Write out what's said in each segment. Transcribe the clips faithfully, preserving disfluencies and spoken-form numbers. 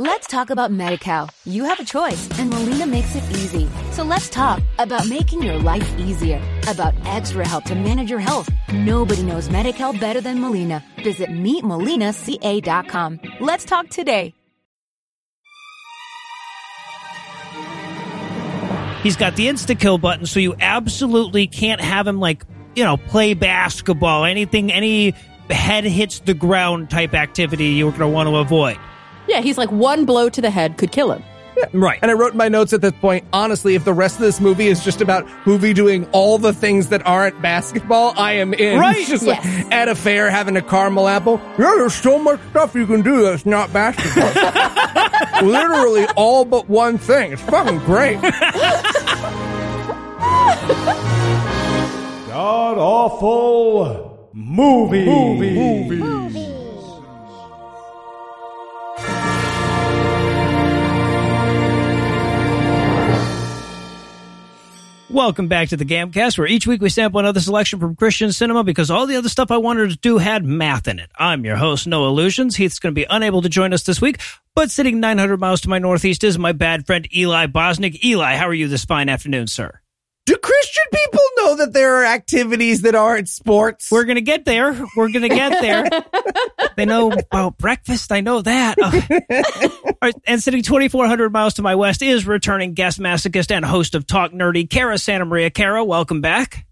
Let's talk about Medi-Cal. You have a choice, and Molina makes it easy. So let's talk about making your life easier, about extra help to manage your health. Nobody knows Medi-Cal better than Molina. Visit meet molina c a dot com. Let's talk today. He's got the insta-kill button, so you absolutely can't have him, like, you know, play basketball, anything, any head hits the ground type activity you're going to want to avoid. Yeah, he's like, one blow to the head could kill him. Yeah. Right. And I wrote in my notes at this point, honestly, if the rest of this movie is just about Hoovie doing all the things that aren't basketball, I am in. Right. It's just yes. like at a fair having a caramel apple. Yeah, there's so much stuff you can do that's not basketball. Literally all but one thing. It's fucking great. God awful movie. Movie. Movies. Movies. Welcome back to the Gamcast, where each week we sample another selection from Christian cinema because all the other stuff I wanted to do had math in it. I'm your host, No Illusions. Heath's going to be unable to join us this week, but sitting nine hundred miles to my northeast is my bad friend Eli Bosnick. Eli, how are you this fine afternoon, sir? Do Christian people know that there are activities that aren't sports? We're going to get there. We're going to get there. They know about breakfast. I know that. Uh, right, and sitting twenty-four hundred miles to my west is returning guest masochist and host of Talk Nerdy, Kara Santa Maria. Kara, welcome back.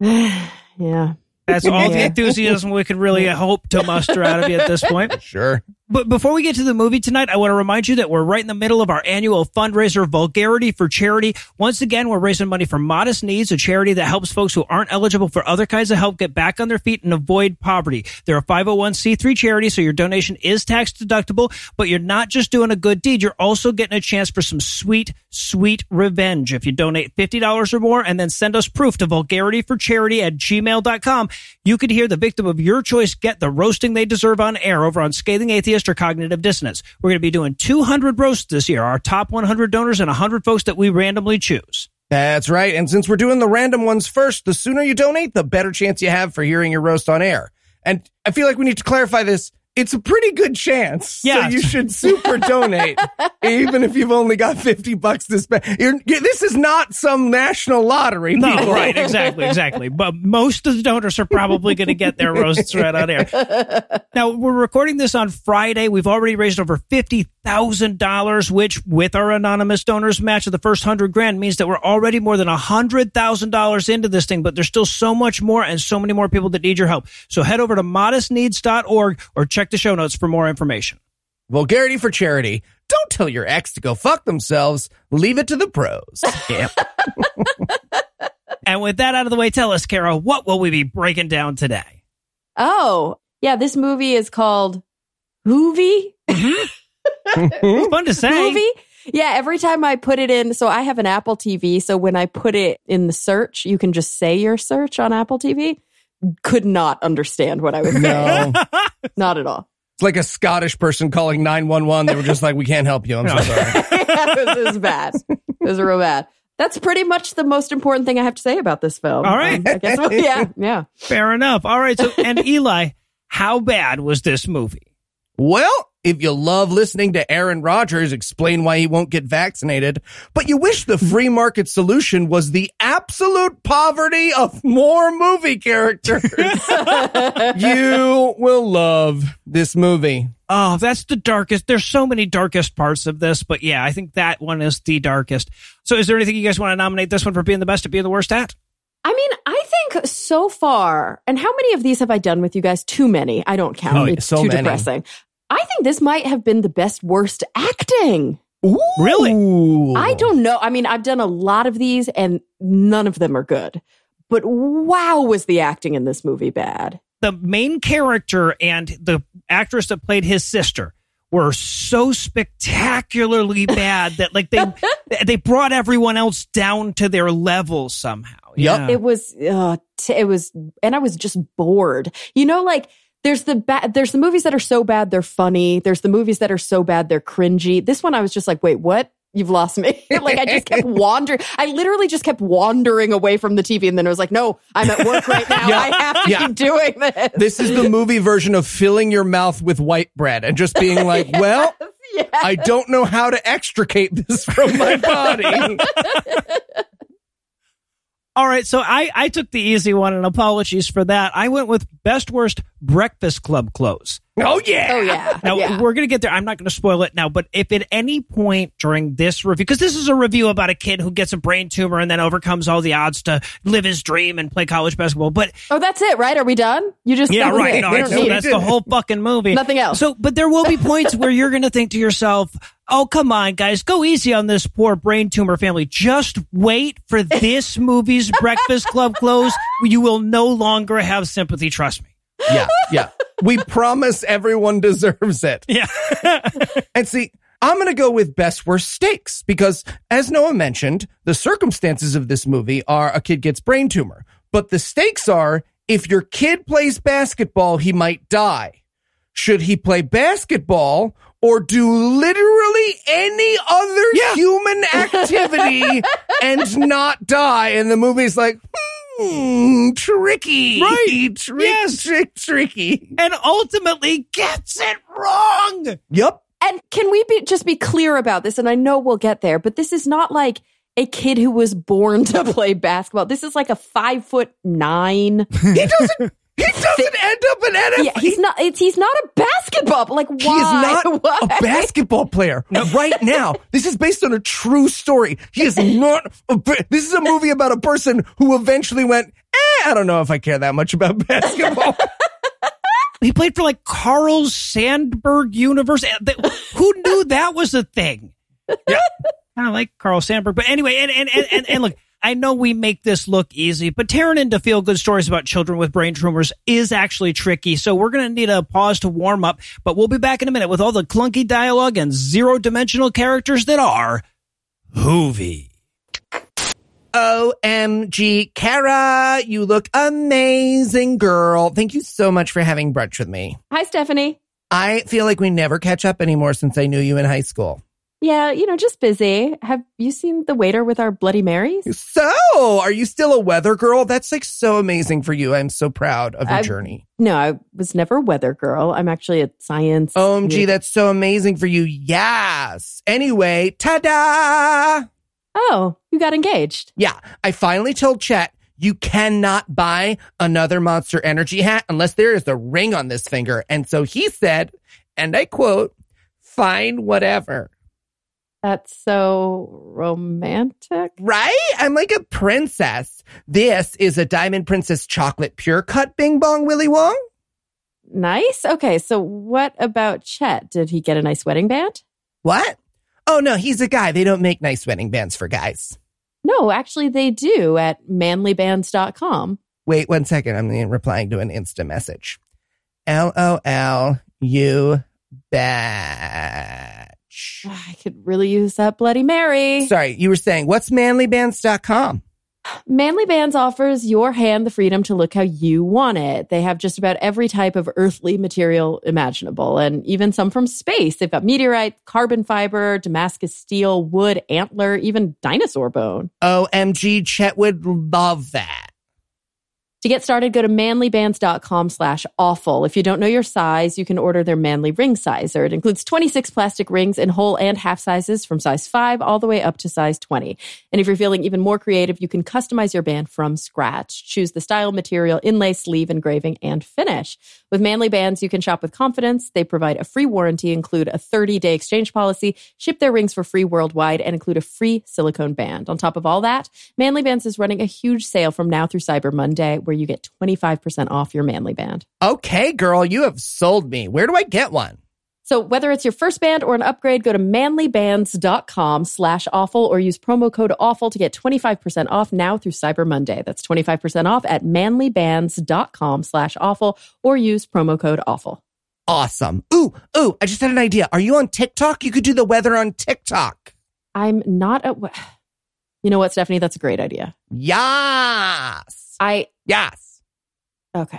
Yeah. That's all yeah. the enthusiasm we could really hope to muster out of you at this point. Sure. But before we get to the movie tonight, I want to remind you that we're right in the middle of our annual fundraiser, Vulgarity for Charity. Once again, we're raising money for Modest Needs, a charity that helps folks who aren't eligible for other kinds of help get back on their feet and avoid poverty. They're a five oh one c three charity, so your donation is tax deductible, but you're not just doing a good deed. You're also getting a chance for some sweet, sweet revenge. If you donate fifty dollars or more and then send us proof to vulgarity for charity at gmail dot com, you could hear the victim of your choice get the roasting they deserve on air over on Scathing Atheist or Cognitive Dissonance. We're going to be doing two hundred roasts this year, our top one hundred donors and one hundred folks that we randomly choose. That's right. And since we're doing the random ones first, the sooner you donate, the better chance you have for hearing your roast on air. And I feel like we need to clarify this. It's a pretty good chance. Yeah. So you should super donate, even if you've only got fifty bucks to spend. You're, you're, this is not some national lottery. No, people. Right. Exactly. Exactly. But most of the donors are probably going to get their roasts right on air. Now, we're recording this on Friday. We've already raised over fifty thousand dollars, which with our anonymous donors match of the first hundred grand means that we're already more than one hundred thousand dollars into this thing. But there's still so much more and so many more people that need your help. So head over to modest needs dot org or check Check the show notes for more information. Vulgarity for Charity. Don't tell your ex to go fuck themselves. Leave it to the pros. Yep. And with that out of the way, tell us, Kara, what will we be breaking down today? Oh, yeah. This movie is called Hoovie. Mm-hmm. Fun to say. Hoovie? Yeah, every time I put it in, so I have an Apple T V, so when I put it in the search, you can just say your search on Apple T V. Could not understand what I was saying. No. Not at all. It's like a Scottish person calling nine one one. They were just like, we can't help you. I'm no. so sorry. Yeah, it, was, it was bad. It was real bad. That's pretty much the most important thing I have to say about this film. All right. Um, I guess, well, yeah, yeah. Fair enough. All right. So, and Eli, how bad was this movie? Well, if you love listening to Aaron Rodgers explain why he won't get vaccinated, but you wish the free market solution was the absolute poverty of more movie characters, you will love this movie. Oh, that's the darkest. There's so many darkest parts of this, but yeah, I think that one is the darkest. So is there anything you guys want to nominate this one for being the best at being the worst at? I mean, I think so far, and how many of these have I done with you guys? Too many. I don't count. Oh, it's so too many. Depressing. I think this might have been the best worst acting. Ooh. Really? I don't know. I mean, I've done a lot of these and none of them are good. But wow, was the acting in this movie bad. The main character and the actress that played his sister were so spectacularly bad that like they they brought everyone else down to their level somehow. Yep. Yeah. It was uh, t- it was and I was just bored. You know, like There's the ba- there's the movies that are so bad they're funny. There's the movies that are so bad they're cringy. This one I was just like, wait, what? You've lost me. Like I just kept wandering. I literally just kept wandering away from the T V, and then I was like, no, I'm at work right now. Yeah. I have to yeah. keep doing this. This is the movie version of filling your mouth with white bread and just being like, yes. well, Yes. I don't know how to extricate this from my body. All right, so I, I took the easy one, and apologies for that. I went with Best Worst Breakfast Club clothes. Oh, yeah. Oh, yeah. Now, yeah. we're going to get there. I'm not going to spoil it now, but if at any point during this review, because this is a review about a kid who gets a brain tumor and then overcomes all the odds to live his dream and play college basketball. But oh, that's it, right? Are we done? You just Yeah, right. It. No, I, so that's the whole fucking movie. Nothing else. So, but there will be points where you're going to think to yourself, oh, come on, guys. Go easy on this poor brain tumor family. Just wait for this movie's Breakfast Club close. You will no longer have sympathy. Trust me. Yeah, yeah. We promise everyone deserves it. Yeah. And see, I'm going to go with Best Worst Steaks because, as Noah mentioned, the circumstances of this movie are a kid gets brain tumor. But the stakes are, if your kid plays basketball, he might die. Should he play basketball or do literally any other yeah. human activity and not die? And the movie's like, hmm, tricky. Right. Trick, yes. trick, tricky. And ultimately gets it wrong. Yep. And can we be, just be clear about this? And I know we'll get there, but this is not like a kid who was born to play basketball. This is like a five foot nine. He doesn't. He doesn't end up an N F L. Yeah, he's not. It's, he's not a basketball. Like why? He is not why? a basketball player right now. This is based on a true story. He is not. A, this is a movie about a person who eventually went, eh, I don't know if I care that much about basketball. He played for like Carl Sandberg Universe. Who knew that was a thing? Yeah, I don't like Carl Sandberg, but anyway, and and and and, and look. I know we make this look easy, but tearing into feel-good stories about children with brain tumors is actually tricky, so we're going to need a pause to warm up, but we'll be back in a minute with all the clunky dialogue and zero-dimensional characters that are Hoovie. O M G, Kara, you look amazing, girl. Thank you so much for having brunch with me. Hi, Stephanie. I feel like we never catch up anymore since I knew you in high school. Yeah, you know, just busy. Have you seen the waiter with our Bloody Marys? So, are you still a weather girl? That's like so amazing for you. I'm so proud of your I, journey. No, I was never a weather girl. I'm actually a science. O M G, major. That's so amazing for you. Yes. Anyway, ta-da! Oh, you got engaged. Yeah, I finally told Chet, you cannot buy another Monster Energy hat unless there is a ring on this finger. And so he said, and I quote, fine, whatever. That's so romantic. Right? I'm like a princess. This is a Diamond Princess Chocolate Pure Cut Bing Bong Willy Wong. Nice. Okay, so what about Chet? Did he get a nice wedding band? What? Oh, no, he's a guy. They don't make nice wedding bands for guys. No, actually they do at manly bands dot com. Wait one second. I'm replying to an Insta message. L O L, you bad. I could really use that Bloody Mary. Sorry, you were saying, what's manly bands dot com? ManlyBands offers your hand the freedom to look how you want it. They have just about every type of earthly material imaginable, and even some from space. They've got meteorite, carbon fiber, Damascus steel, wood, antler, even dinosaur bone. O M G, Chet would love that. To get started, go to manly bands dot com slash awful. If you don't know your size, you can order their Manly Ring Sizer. It includes twenty-six plastic rings in whole and half sizes from size five all the way up to size twenty. And if you're feeling even more creative, you can customize your band from scratch. Choose the style, material, inlay, sleeve, engraving, and finish. With Manly Bands, you can shop with confidence. They provide a free warranty, include a thirty-day exchange policy, ship their rings for free worldwide, and include a free silicone band. On top of all that, Manly Bands is running a huge sale from now through Cyber Monday, where you get twenty-five percent off your Manly Band. Okay, girl, you have sold me. Where do I get one? So whether it's your first band or an upgrade, go to manly bands dot com slash awful or use promo code awful to get twenty-five percent off now through Cyber Monday. That's twenty-five percent off at manly bands dot com slash awful or use promo code awful. Awesome. Ooh, ooh, I just had an idea. Are you on TikTok? You could do the weather on TikTok. I'm not a... You know what, Stephanie? That's a great idea. Yes! I yes. Okay.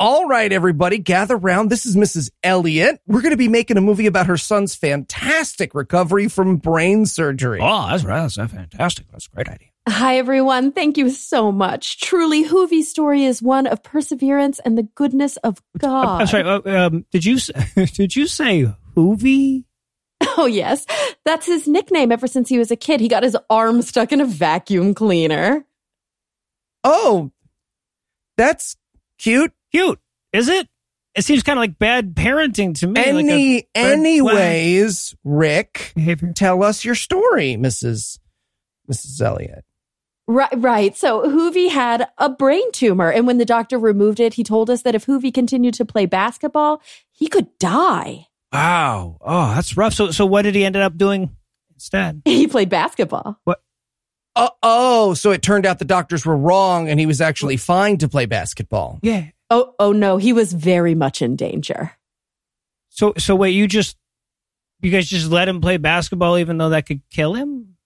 All right, everybody, gather round. This is Missus Elliot. We're going to be making a movie about her son's fantastic recovery from brain surgery. Oh, that's right. That's fantastic. That's a great idea. Hi, everyone. Thank you so much. Truly, Hoovie's story is one of perseverance and the goodness of God. I'm sorry. Uh, um, did you did you say Hoovie? Oh, yes. That's his nickname ever since he was a kid. He got his arm stuck in a vacuum cleaner. Oh, that's cute. Cute, is it? It seems kind of like bad parenting to me. Any, like a, anyways, well, Rick, behavior. Tell us your story, Missus Missus Elliott. Right, right. So Hoovie had a brain tumor, and when the doctor removed it, he told us that if Hoovie continued to play basketball, he could die. Wow. Oh, that's rough. So, so what did he end up doing instead? He played basketball. What? Uh, oh, so it turned out the doctors were wrong, and he was actually fine to play basketball. Yeah. Oh, oh no, he was very much in danger. So, so wait, you just, you guys just let him play basketball, even though that could kill him?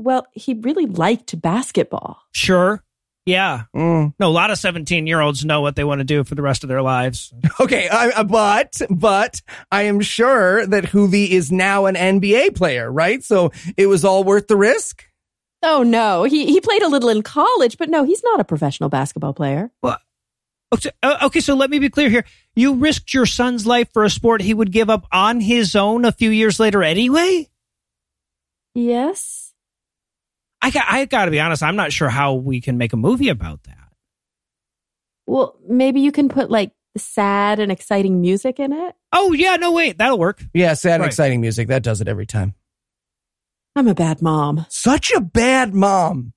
Well, he really liked basketball. Sure. Yeah. Mm. No, a lot of seventeen-year-olds know what they want to do for the rest of their lives. Okay, I, but but I am sure that Hoovie is now an N B A player, right? So it was all worth the risk? Oh, no. He he played a little in college, but no, he's not a professional basketball player. Well, okay, okay, so let me be clear here. You risked your son's life for a sport he would give up on his own a few years later anyway? Yes. I got, I got to be honest, I'm not sure how we can make a movie about that. Well, maybe you can put like sad and exciting music in it. Oh, yeah. No, wait. That'll work. Yeah. Sad right. and exciting music. That does it every time. I'm a bad mom. Such a bad mom.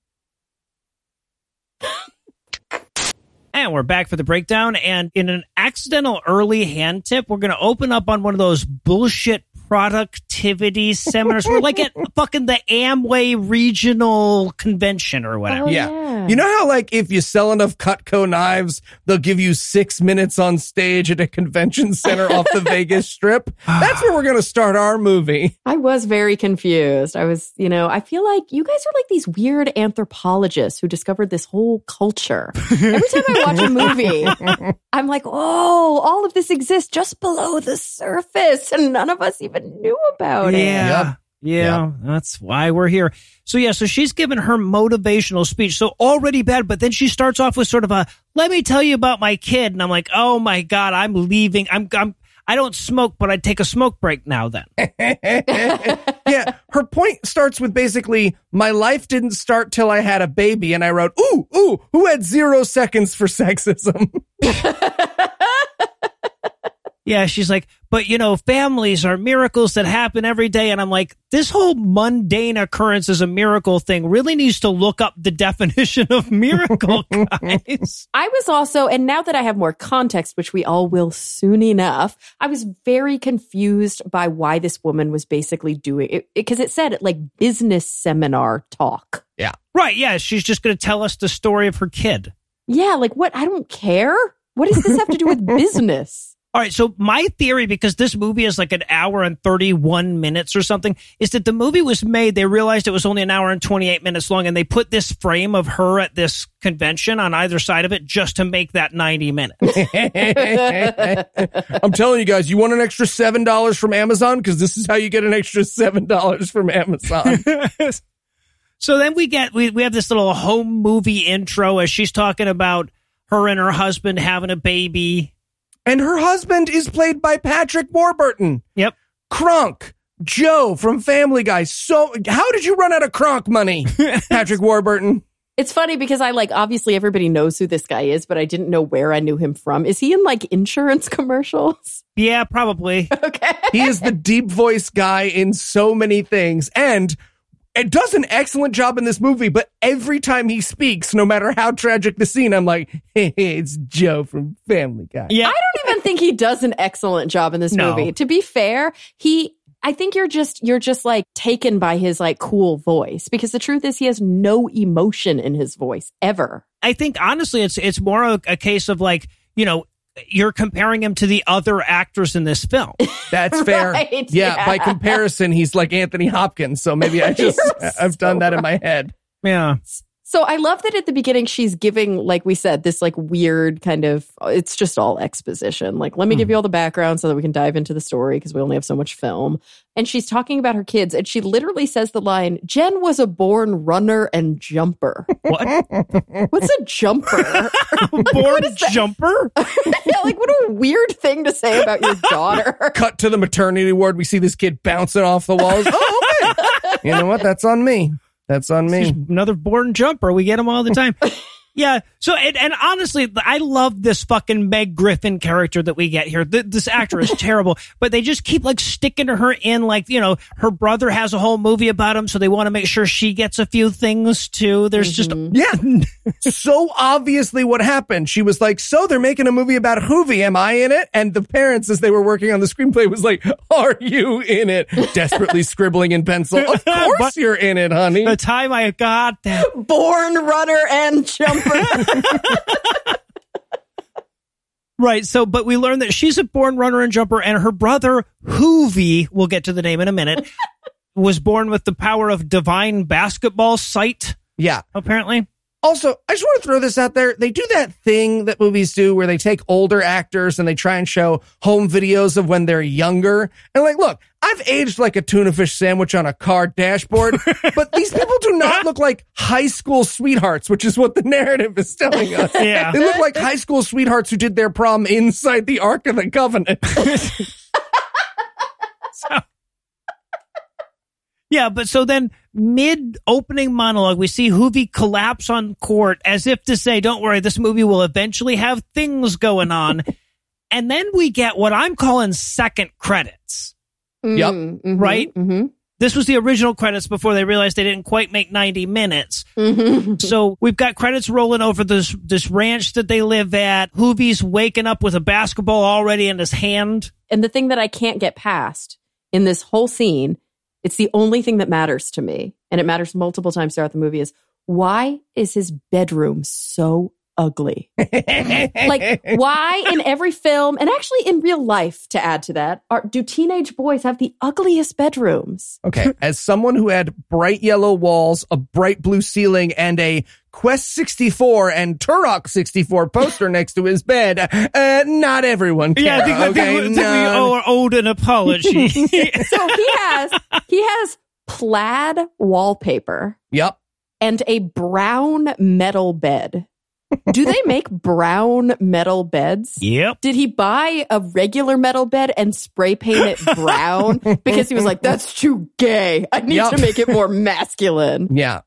And we're back for the breakdown. And in an accidental early hand tip, we're going to open up on one of those bullshit productivity seminars. We're like at fucking the Amway regional convention or whatever. Oh, yeah. yeah. You know how like if you sell enough Cutco knives, they'll give you six minutes on stage at a convention center off the Vegas Strip? That's where we're going to start our movie. I was very confused. I was, you know, I feel like you guys are like these weird anthropologists who discovered this whole culture. Every time I watch a movie, I'm like, oh, all of this exists just below the surface and none of us even knew about it. Yeah. Yep. Yeah. Yep. That's why we're here. So yeah, so she's given her motivational speech. So already bad, but then she starts off with sort of a, let me tell you about my kid. And I'm like, oh my God, I'm leaving. I'm, I'm, I don't smoke, but I take a smoke break now then. Yeah. Her point starts with basically, my life didn't start till I had a baby. And I wrote, ooh, ooh, who had zero seconds for sexism? Yeah, she's like, but, you know, families are miracles that happen every day. And I'm like, this whole mundane occurrence is a miracle thing really needs to look up the definition of miracle, guys. I was also, and now that I have more context, which we all will soon enough, I was very confused by why this woman was basically doing it. Because it, it said like business seminar talk. Yeah. Right. Yeah. She's just going to tell us the story of her kid. Yeah. Like what? I don't care. What does this have to do with business? All right, so my theory, because this movie is like an hour and thirty-one minutes or something, is that the movie was made, they realized it was only an hour and twenty-eight minutes long, and they put this frame of her at this convention on either side of it just to make that ninety minutes. I'm telling you guys, you want an extra seven dollars from Amazon? Because this is how you get an extra seven dollars from Amazon. So then we get, we, we have this little home movie intro as she's talking about her and her husband having a baby. And her husband is played by Patrick Warburton. Yep. Kronk, Joe from Family Guy. So how did you run out of Kronk money, Patrick Warburton? It's funny because I like, obviously everybody knows who this guy is, but I didn't know where I knew him from. Is he in like insurance commercials? Yeah, probably. Okay. He is the deep voice guy in so many things. And it does an excellent job in this movie, but every time he speaks, no matter how tragic the scene, I'm like, hey, it's Joe from Family Guy. Yeah. I don't even think he does an excellent job in this no. movie. To be fair, he, I think you're just, you're just like taken by his like cool voice, because the truth is he has no emotion in his voice ever. I think honestly, it's, it's more a, a case of like, you know, you're comparing him to the other actors in this film. That's fair. Right, yeah, yeah, by comparison, he's like Anthony Hopkins. So maybe I just, I've so done that right. in my head. Yeah. So I love that at the beginning she's giving, like we said, this like weird kind of, it's just all exposition. Like, let me mm. give you all the background so that we can dive into the story because we only have so much film. And she's talking about her kids and she literally says the line, Jen was a born runner and jumper. What? What's a jumper? Like, born jumper? Yeah, like what a weird thing to say about your daughter. Cut to the maternity ward. We see this kid bouncing off the walls. Oh, okay. You know what? That's on me. That's on me. Another born jumper. We get them all the time. Yeah. So, and, and honestly, I love this fucking Meg Griffin character that we get here. Th- this actor is terrible, but they just keep like sticking her in. Like, you know, her brother has a whole movie about him, so they want to make sure she gets a few things too. There's mm-hmm. just yeah. So obviously, what happened? She was like, "So they're making a movie about Hoovie. Am I in it?" And the parents, as they were working on the screenplay, was like, "Are you in it?" Desperately scribbling in pencil. Of course but, you're in it, honey. The time I got that born runner and jump. Right, so but we learned that she's a born runner and jumper, and her brother Hoovie, we'll get to the name in a minute, was born with the power of divine basketball sight. Yeah, apparently. Also, I just want to throw this out there. They do that thing that movies do where they take older actors and they try and show home videos of when they're younger. And like, look, I've aged like a tuna fish sandwich on a car dashboard, but these people do not look like high school sweethearts, which is what the narrative is telling us. Yeah. They look like high school sweethearts who did their prom inside the Ark of the Covenant. so- Yeah, but so then mid-opening monologue, we see Hoovie collapse on court as if to say, don't worry, this movie will eventually have things going on. And then we get what I'm calling second credits. Mm, yep. Mm-hmm, right? Mm-hmm. This was the original credits before they realized they didn't quite make ninety minutes. Mm-hmm. So we've got credits rolling over this, this ranch that they live at. Hoovie's waking up with a basketball already in his hand. And the thing that I can't get past in this whole scene, it's the only thing that matters to me, and it matters multiple times throughout the movie, is why is his bedroom so ugly? Like, why in every film, and actually in real life, to add to that, are, do teenage boys have the ugliest bedrooms? Okay, as someone who had bright yellow walls, a bright blue ceiling, and a Quest sixty-four and Turok sixty-four poster next to his bed. Uh, not everyone can. Yeah, I think, I think, okay, I think no. we owe owed an apology. So he has he has plaid wallpaper. Yep. And a brown metal bed. Do they make brown metal beds? Yep. Did he buy a regular metal bed and spray paint it brown? Because he was like, that's too gay. I need yep. to make it more masculine. Yeah.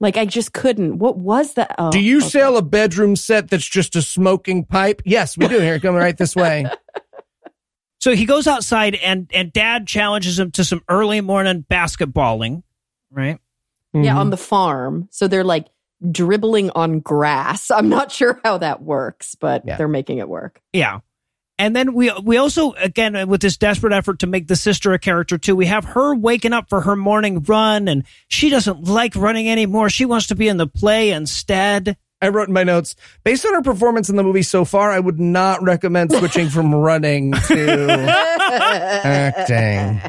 Like, I just couldn't. What was that? Oh, do you okay. sell a bedroom set that's just a smoking pipe? Yes, we do. Here, coming right this way. So he goes outside, and, and Dad challenges him to some early morning basketballing, right? Mm-hmm. Yeah, on the farm. So they're, like, dribbling on grass. I'm not sure how that works, but yeah. they're making it work. Yeah. And then we we also, again, with this desperate effort to make the sister a character, too, we have her waking up for her morning run, and she doesn't like running anymore. She wants to be in the play instead. I wrote in my notes, based on her performance in the movie so far, I would not recommend switching from running to acting.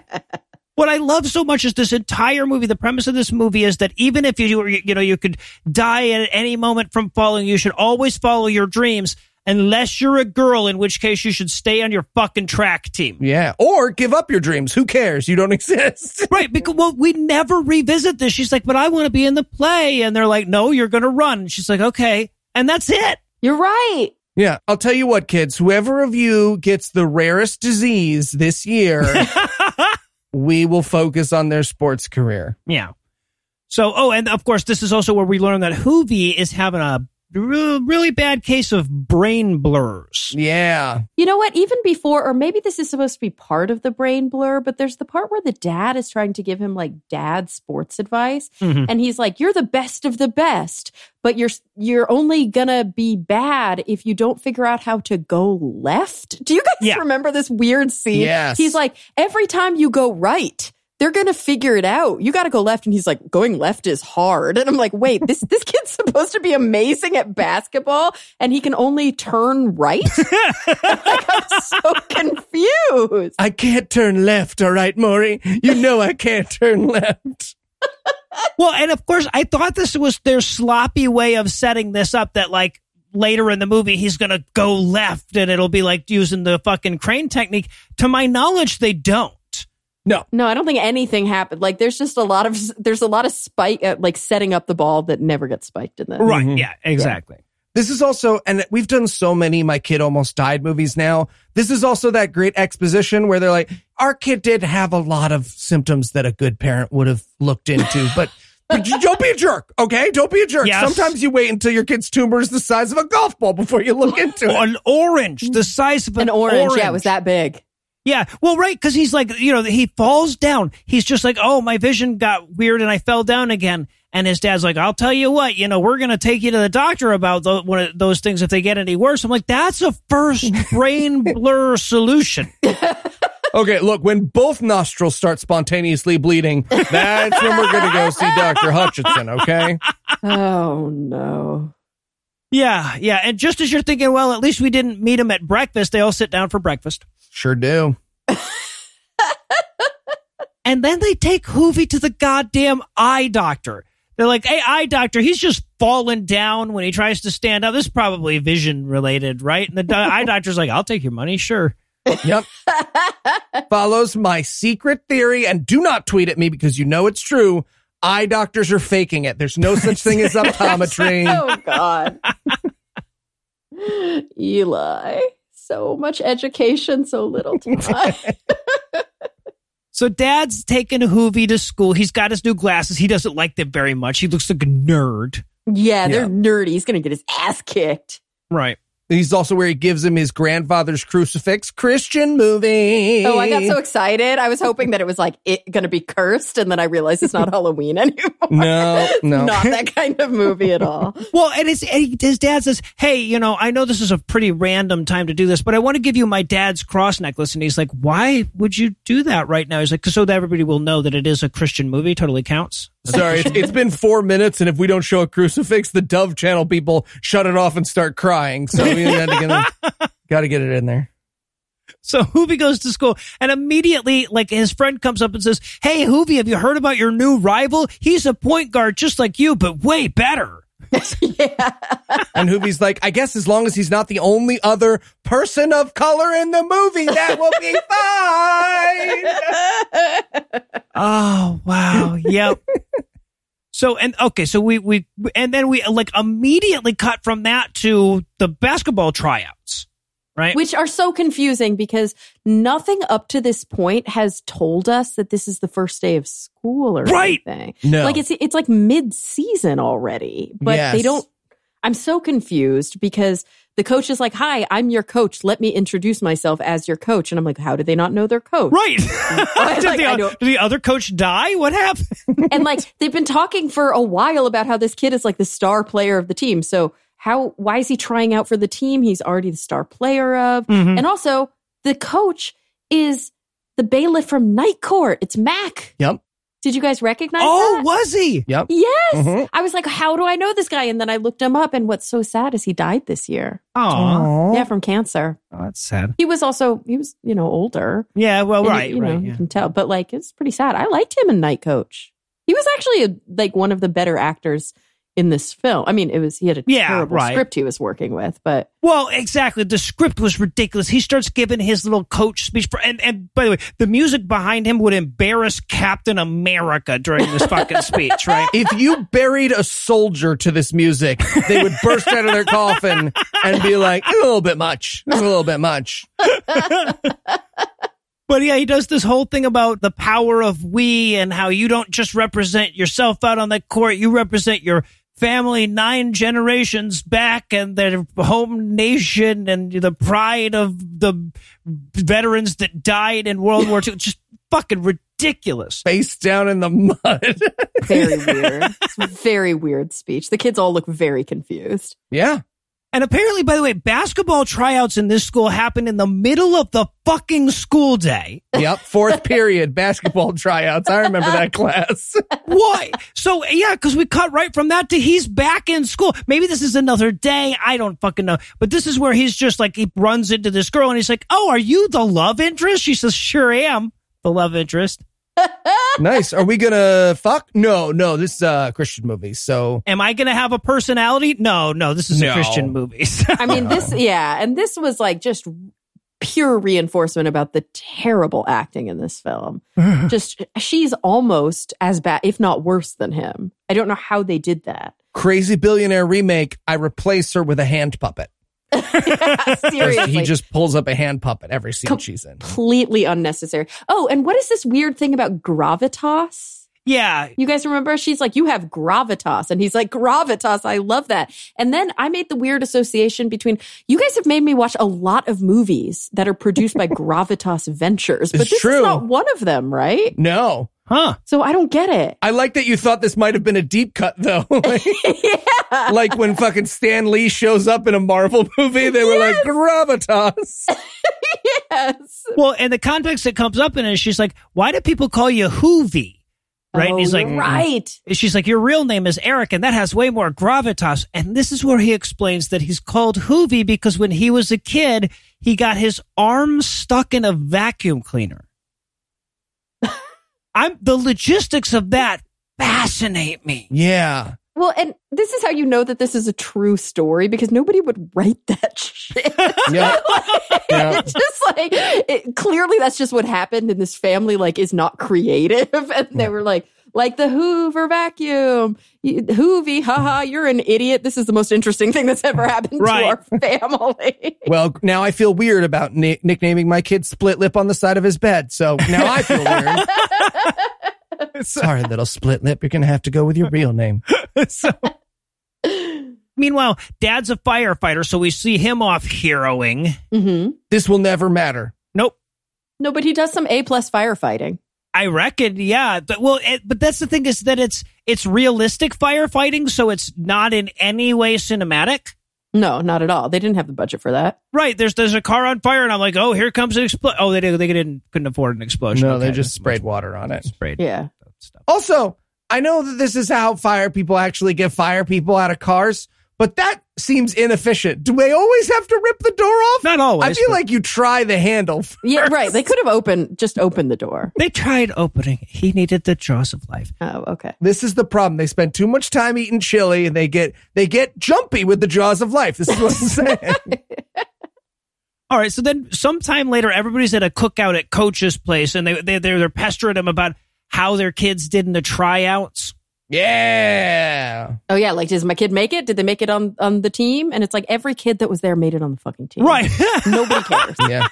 What I love so much is this entire movie. The premise of this movie is that even if you were, you know, you could die at any moment from falling, you should always follow your dreams. Unless you're a girl, in which case you should stay on your fucking track team. Yeah, or give up your dreams. Who cares? You don't exist. Right, because well, we never revisit this. She's like, but I want to be in the play. And they're like, no, you're going to run. And she's like, okay. And that's it. You're right. Yeah, I'll tell you what, kids. Whoever of you gets the rarest disease this year, we will focus on their sports career. Yeah. So, oh, and of course, this is also where we learn that Hoovie is having a really bad case of brain blurs. Yeah. You know what? Even before, or maybe this is supposed to be part of the brain blur, but there's the part where the dad is trying to give him like dad sports advice. Mm-hmm. And he's like, you're the best of the best, but you're you're only gonna be bad if you don't figure out how to go left. Do you guys yeah. remember this weird scene? Yes. He's like, every time you go right, they're going to figure it out. You got to go left. And he's like, going left is hard. And I'm like, wait, this this kid's supposed to be amazing at basketball and he can only turn right? Like, I'm so confused. I can't turn left, all right, Maury? You know I can't turn left. Well, and of course, I thought this was their sloppy way of setting this up, that like later in the movie, he's going to go left and it'll be like using the fucking crane technique. To my knowledge, they don't. No, no, I don't think anything happened. Like, there's just a lot of there's a lot of spike, uh, like setting up the ball that never gets spiked in that. Right. Mm-hmm. Yeah, exactly. Yeah. This is also, and we've done so many My Kid Almost Died movies now. This is also that great exposition where they're like, our kid did have a lot of symptoms that a good parent would have looked into, but, but don't be a jerk, okay? Don't be a jerk. Yes. Sometimes you wait until your kid's tumor is the size of a golf ball before you look into it. An orange, the size of an, an orange. orange. Yeah, it was that big. Yeah, well, right, because he's like, you know, he falls down. He's just like, oh, my vision got weird and I fell down again. And his dad's like, I'll tell you what, you know, we're going to take you to the doctor about th- one of those things if they get any worse. I'm like, that's a first brain blur solution. Okay, look, when both nostrils start spontaneously bleeding, that's when we're going to go see Doctor Hutchinson, okay? Oh, no. Yeah, yeah. And just as you're thinking, well, at least we didn't meet him at breakfast, they all sit down for breakfast. Sure do. And then they take Hoovie to the goddamn eye doctor. They're like, hey, eye doctor, he's just falling down when he tries to stand up. This is probably vision related, right? And the do- eye doctor's like, I'll take your money, sure. Yep. Follows my secret theory, and do not tweet at me because you know it's true. Eye doctors are faking it. There's no such thing as optometry. Oh, God. Eli. So much education, so little time. So dad's taking Hoovie to school. He's got his new glasses. He doesn't like them very much. He looks like a nerd. Yeah, they're yeah. nerdy. He's going to get his ass kicked. Right. He's also where he gives him his grandfather's crucifix. Christian movie. Oh, I got so excited. I was hoping that it was like it going to be cursed. And then I realized it's not Halloween anymore. No, no. Not that kind of movie at all. Well, and, it's, and his dad says, hey, you know, I know this is a pretty random time to do this, but I want to give you my dad's cross necklace. And he's like, why would you do that right now? He's like, so that everybody will know that it is a Christian movie. Totally counts. Sorry, it's, it's been four minutes, and if we don't show a crucifix, the Dove Channel people shut it off and start crying. So we had to get, gotta get it in there. So Hoovie goes to school, and immediately, like, his friend comes up and says, hey, Hoovie, have you heard about your new rival? He's a point guard just like you, but way better. Yeah. And Hoovie's like, I guess as long as he's not the only other person of color in the movie, that will be fine. Oh, wow. Yep. So, and okay, so we, we, and then we like immediately cut from that to the basketball tryouts, right? Which are so confusing because nothing up to this point has told us that this is the first day of school or right. anything. No. Like it's, it's like mid-season already, but yes. they don't, I'm so confused because the coach is like, hi, I'm your coach. Let me introduce myself as your coach. And I'm like, how did they not know their coach? Right. did, like, the, did the other coach die? What happened? And like, they've been talking for a while about how this kid is like the star player of the team. So how, why is he trying out for the team he's already the star player of? Mm-hmm. And also the coach is the bailiff from Night Court. It's Mac. Yep. Did you guys recognize oh, that? Oh, was he? Yep. Yes. Mm-hmm. I was like, how do I know this guy? And then I looked him up, and what's so sad is he died this year. Oh. Yeah, from cancer. Oh, that's sad. He was also, he was, you know, older. Yeah, well, right, he, you right. know, yeah. You can tell. But, like, it's pretty sad. I liked him in Night Coach. He was actually, a, like, one of the better actors in this film. I mean, it was, he had a yeah, terrible right. script he was working with, but. Well, exactly. The script was ridiculous. He starts giving his little coach speech. For, and, and by the way, the music behind him would embarrass Captain America during this fucking speech, right? If you buried a soldier to this music, they would burst out of their coffin and be like, a little bit much. A little bit much. But yeah, he does this whole thing about the power of we and how you don't just represent yourself out on the court. You represent your family nine generations back and their home nation and the pride of the veterans that died in World War Two. Just fucking ridiculous. Face down in the mud. Very weird. It's a very weird speech. The kids all look very confused. Yeah. And apparently, by the way, basketball tryouts in this school happened in the middle of the fucking school day. Yep. Fourth period basketball tryouts. I remember that class. Why? So, yeah, because we cut right from that to he's back in school. Maybe this is another day. I don't fucking know. But this is where he's just like, he runs into this girl and he's like, oh, are you the love interest? She says, sure am the love interest. Nice. Are we gonna fuck? No, no. This is a Christian movie. So, am I gonna have a personality? No, no. This is no. a Christian movie. So. I mean, this. Yeah, and this was like just pure reinforcement about the terrible acting in this film. Just she's almost as bad, if not worse, than him. I don't know how they did that. Crazy Billionaire remake. I replace her with a hand puppet. Yeah, seriously. He just pulls up a hand puppet every scene Com- she's in. Completely unnecessary. Oh, and what is this weird thing about gravitas? Yeah. You guys remember? She's like, you have gravitas. And he's like, gravitas, I love that. And then I made the weird association between, you guys have made me watch a lot of movies that are produced by Gravitas Ventures. But it's this true. Is not one of them, right? No. Huh. So I don't get it. I like that you thought this might have been a deep cut, though. Like, yeah. Like when fucking Stan Lee shows up in a Marvel movie, they were yes. like, gravitas. Yes. Well, and the context that comes up in it is she's like, why do people call you Hoovie? Right? Oh, and he's like, right. And she's like, your real name is Eric, and that has way more gravitas. And this is where he explains that he's called Hoovie because when he was a kid, he got his arm stuck in a vacuum cleaner. I'm the logistics of that fascinate me. Yeah. Well, and this is how you know that this is a true story because nobody would write that shit. Yeah. Like, yeah. It's just like, it, clearly that's just what happened and this family like is not creative. And they yeah. were like, like the Hoover vacuum, Hoovie, haha, you're an idiot. This is the most interesting thing that's ever happened right. to our family. Well, now I feel weird about na- nicknaming my kid Split Lip on the side of his bed. So now I feel weird. Sorry, little Split Lip. You're going to have to go with your real name. So, meanwhile, Dad's a firefighter, so we see him off heroing. Mm-hmm. This will never matter. Nope. No, but he does some A-plus firefighting. I reckon, yeah. But, well, it, but that's the thing is that it's it's realistic firefighting, so it's not in any way cinematic. No, not at all. They didn't have the budget for that. Right. There's there's a car on fire, and I'm like, oh, here comes an explosion. Oh, they didn't they didn't couldn't afford an explosion. No, okay, they just sprayed water on it. Sprayed. Yeah. Stuff. Also, I know that this is how fire people actually get fire people out of cars, but that seems inefficient. Do they always have to rip the door off? Not always. I feel like you try the handle first. Yeah, right. They could have opened, just opened the door. They tried opening. He needed the jaws of life. Oh, okay. This is the problem. They spend too much time eating chili and they get they get jumpy with the jaws of life. This is what I'm saying. All right. So then sometime later, everybody's at a cookout at Coach's place and they, they, they're, they're pestering him about how their kids did in the tryouts. Yeah. Oh, yeah. Like, does my kid make it? Did they make it on, on the team? And it's like every kid that was there made it on the fucking team. Right. Nobody cares. Yeah.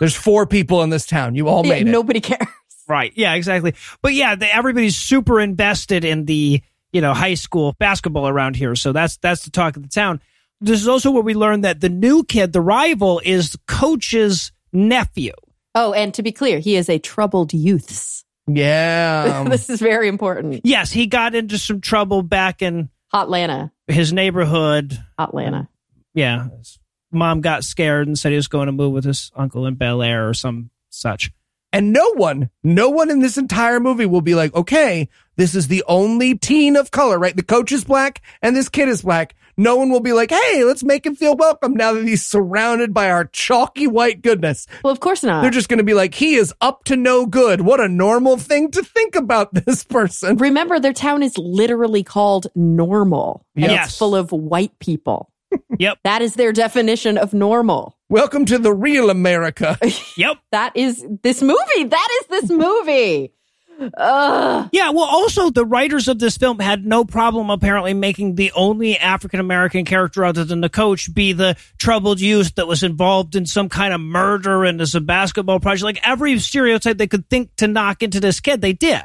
There's four people in this town. You all yeah, made it. Nobody cares. Right. Yeah, exactly. But yeah, they, everybody's super invested in the, you know, high school basketball around here. So that's that's the talk of the town. This is also where we learn that the new kid, the rival, is Coach's nephew. Oh, and to be clear, he is a troubled youths. Yeah. This is very important. Yes, he got into some trouble back in Hotlanta. His neighborhood. Hotlanta. Yeah. His mom got scared and said he was going to move with his uncle in Bel Air or some such. And no one, no one in this entire movie will be like, okay, this is the only teen of color, right? The coach is black and this kid is black. No one will be like, hey, let's make him feel welcome now that he's surrounded by our chalky white goodness. Well, of course not. They're just going to be like, he is up to no good. What a normal thing to think about this person. Remember, their town is literally called Normal. And yes. It's full of white people. Yep. That is their definition of normal. Welcome to the real America. Yep. That is this movie. That is this movie. Ugh. Yeah, well, also, the writers of this film had no problem apparently making the only African-American character other than the coach be the troubled youth that was involved in some kind of murder and as a basketball project. Like, every stereotype they could think to knock into this kid, they did.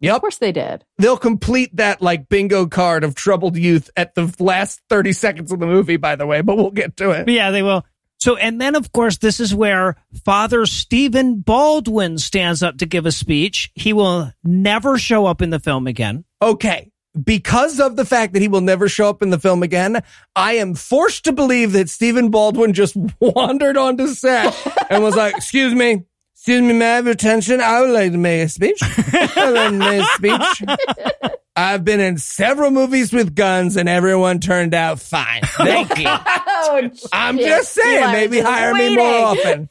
Yep. Of course they did. They'll complete that, like, bingo card of troubled youth at the last thirty seconds of the movie, by the way, but we'll get to it. But yeah, they will. So, and then, of course, this is where Father Stephen Baldwin stands up to give a speech. He will never show up in the film again. Okay. Because of the fact that he will never show up in the film again, I am forced to believe that Stephen Baldwin just wandered onto set and was like, excuse me, excuse me, may I have your attention? I would like to make a speech. I would like to make a speech. I've been in several movies with guns and everyone turned out fine. Thank you. Oh, I'm just saying, maybe hire waiting. me more often.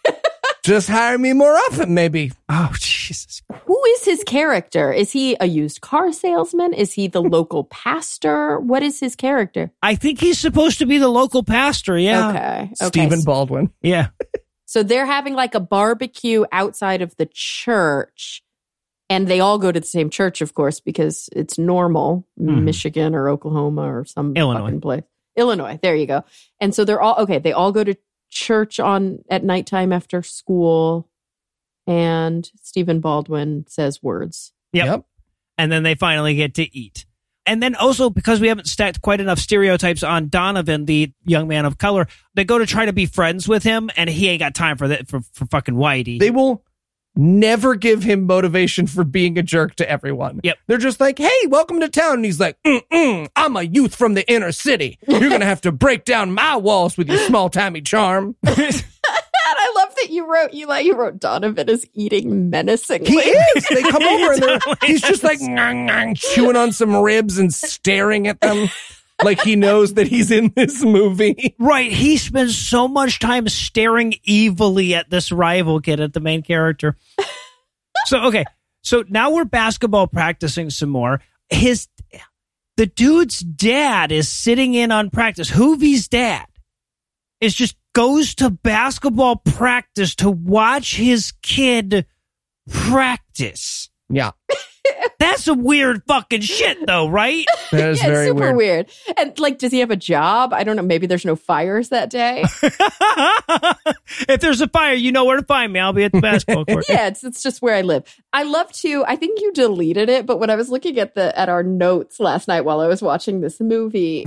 Just hire me more often, maybe. Oh, Jesus. Who is his character? Is he a used car salesman? Is he the local pastor? What is his character? I think he's supposed to be the local pastor, yeah. Okay. okay. Stephen Baldwin. Yeah. So they're having like a barbecue outside of the church, and they all go to the same church, of course, because it's normal, mm. Michigan or Oklahoma or some Illinois. fucking place. Illinois, there you go. And so they're all, okay, they all go to church on at nighttime after school, and Stephen Baldwin says words. Yep. yep. And then they finally get to eat. And then also, because we haven't stacked quite enough stereotypes on Donovan, the young man of color, they go to try to be friends with him, and he ain't got time for that, for, for fucking Whitey. They will never give him motivation for being a jerk to everyone. Yep. They're just like, hey, welcome to town. And he's like, mm-mm, I'm a youth from the inner city. You're going to have to break down my walls with your small-timey charm. I love that you wrote, you like, you wrote Donovan is eating menacingly. He is. They come over and they're, he's just like nang, nang, chewing on some ribs and staring at them. Like he knows that he's in this movie. Right. He spends so much time staring evilly at this rival kid, at the main character. So, okay. So now we're basketball practicing some more. His, the dude's dad is sitting in on practice. Hoovie's dad is just goes to basketball practice to watch his kid practice. Yeah. That's some weird fucking shit, though, right? That is yeah, very super weird. weird. And, like, does he have a job? I don't know. Maybe there's no fires that day. If there's a fire, you know where to find me. I'll be at the basketball court. Yeah, it's it's just where I live. I love to, I think you deleted it, but when I was looking at the at our notes last night while I was watching this movie,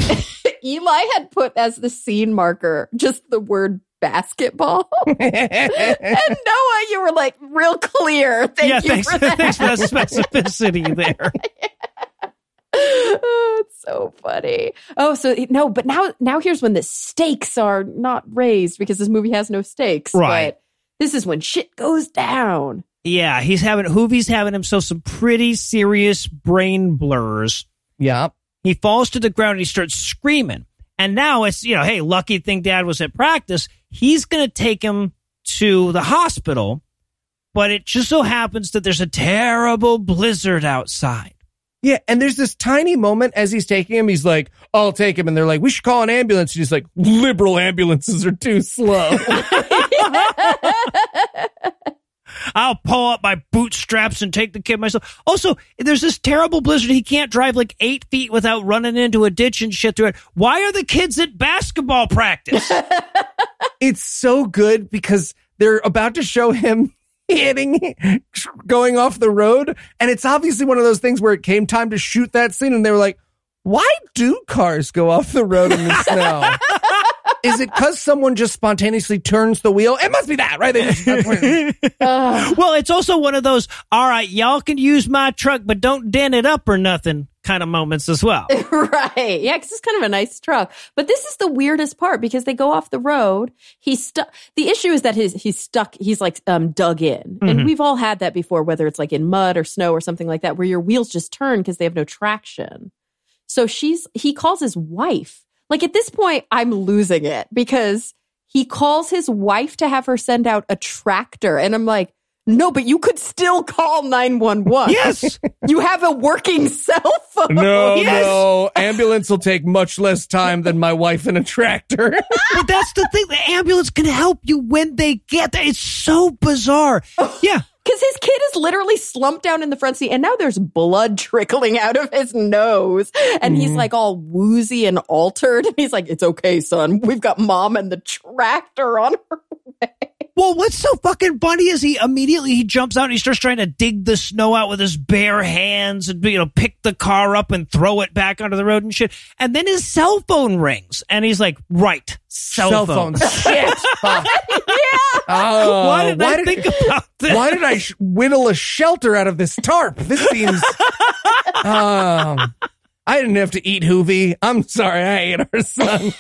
Eli had put as the scene marker just the word basketball. And Noah, you were like real clear. Thank yeah, you thanks, for that. Thanks for that specificity there. Yeah. Oh, it's so funny. Oh, so no, but now, now here's when the stakes are not raised, because this movie has no stakes. Right. But this is when shit goes down. Yeah, he's having Hoovie's having himself some pretty serious brain blurs. Yeah. He falls to the ground and he starts screaming. And now it's, you know, hey, lucky thing dad was at practice. He's going to take him to the hospital, but it just so happens that there's a terrible blizzard outside. Yeah, and there's this tiny moment as he's taking him, he's like, I'll take him. And they're like, we should call an ambulance. And he's like, liberal ambulances are too slow. I'll pull up my bootstraps and take the kid myself. Also, there's this terrible blizzard. He can't drive like eight feet without running into a ditch and shit through it. Why are the kids at basketball practice? It's so good because they're about to show him hitting, going off the road. And it's obviously one of those things where it came time to shoot that scene. And they were like, why do cars go off the road in the snow? Is it because someone just spontaneously turns the wheel? It must be that, right? They just, uh, well, it's also one of those, all right, y'all can use my truck, but don't dent it up or nothing kind of moments as well. Right. Yeah, because it's kind of a nice truck. But this is the weirdest part, because they go off the road. He's stuck. The issue is that his he's stuck. He's like um dug in. Mm-hmm. And we've all had that before, whether it's like in mud or snow or something like that, where your wheels just turn because they have no traction. So she's he calls his wife. Like, at this point, I'm losing it, because he calls his wife to have her send out a tractor. And I'm like, no, but you could still call nine one one. Yes. You have a working cell phone. No, yes. no. Ambulance will take much less time than my wife and a tractor. But that's the thing. The ambulance can help you when they get there. It's so bizarre. Yeah. Because his kid is literally slumped down in the front seat, and now there's blood trickling out of his nose, and he's like all woozy and altered. And he's like, it's okay, son. We've got mom and the tractor on her way. Well, what's so fucking funny is he immediately he jumps out and he starts trying to dig the snow out with his bare hands and, you know, pick the car up and throw it back onto the road and shit. And then his cell phone rings and he's like, right, cell, cell phone. phone. Shit. Fuck. Yeah. Oh, why did why I did, think about this? Why did I sh- whittle a shelter out of this tarp? This seems... um, I didn't have to eat Hoovie. I'm sorry, I ate our son.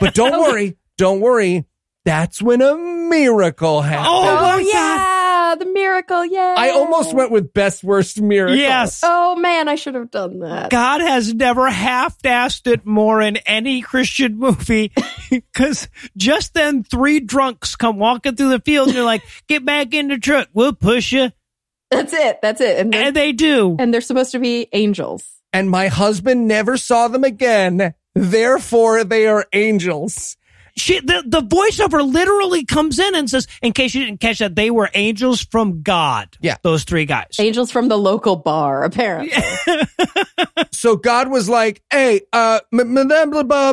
But don't worry. Don't worry. That's when a miracle happened. Oh, oh yeah. God. the miracle. Yay. I almost went with best worst miracle. Yes. Oh, man, I should have done that. God has never half-assed it more in any Christian movie, because just then three drunks come walking through the field and you're like, get back in the truck. We'll push you. That's it. That's it. And, and they do. And they're supposed to be angels. And my husband never saw them again. Therefore, they are angels. She, the, the voiceover literally comes in and says, in case you didn't catch that, they were angels from God. Yeah. Those three guys. Angels from the local bar, apparently. Yeah. So God was like, hey, uh, Madame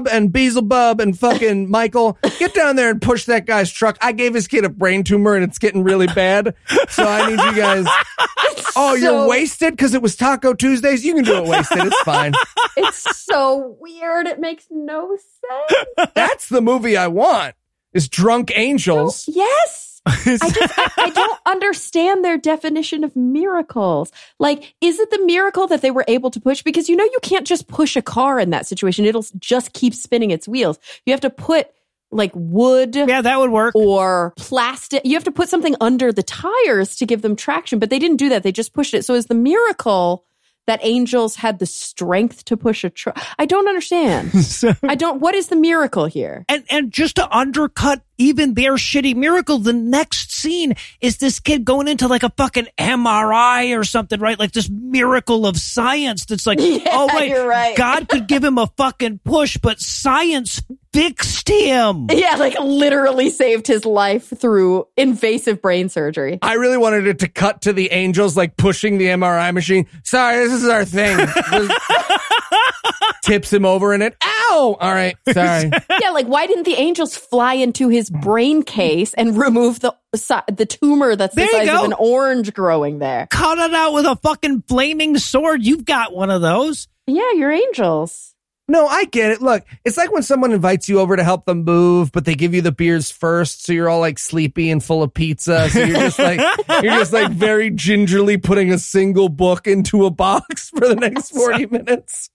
and Beelzebub and fucking Michael, get down there and push that guy's truck. I gave his kid a brain tumor and it's getting really bad. So I need you guys. Oh, so, you're wasted because it was Taco Tuesdays? You can do it wasted. It's fine. It's so weird. It makes no sense. That's the movie I want is drunk angels. No, yes. I just I, I don't understand their definition of miracles. Like, is it the miracle that they were able to push? Because you know you can't just push a car in that situation. It'll just keep spinning its wheels. You have to put like wood. Yeah, that would work. Or plastic. You have to put something under the tires to give them traction, but they didn't do that. They just pushed it. So is the miracle that angels had the strength to push a truck? I don't understand. so, I don't. What is the miracle here? And and just to undercut even their shitty miracle, the next scene is this kid going into like a fucking M R I or something, right? Like this miracle of science that's like, yeah, oh wait, you're right. God could give him a fucking push, but science fixed him. Yeah, like literally saved his life through invasive brain surgery. I really wanted it to cut to the angels like pushing the M R I machine. Sorry, this is our thing. Tips him over in it. Ow! All right, sorry. Yeah, like why didn't the angels fly into his brain case and remove the the tumor that's the size of an orange growing there? Cut it out with a fucking flaming sword. You've got one of those. Yeah, you're angels. No, I get it. Look, it's like when someone invites you over to help them move, but they give you the beers first, so you're all like sleepy and full of pizza. So you're just like you're just like very gingerly putting a single book into a box for the next forty minutes.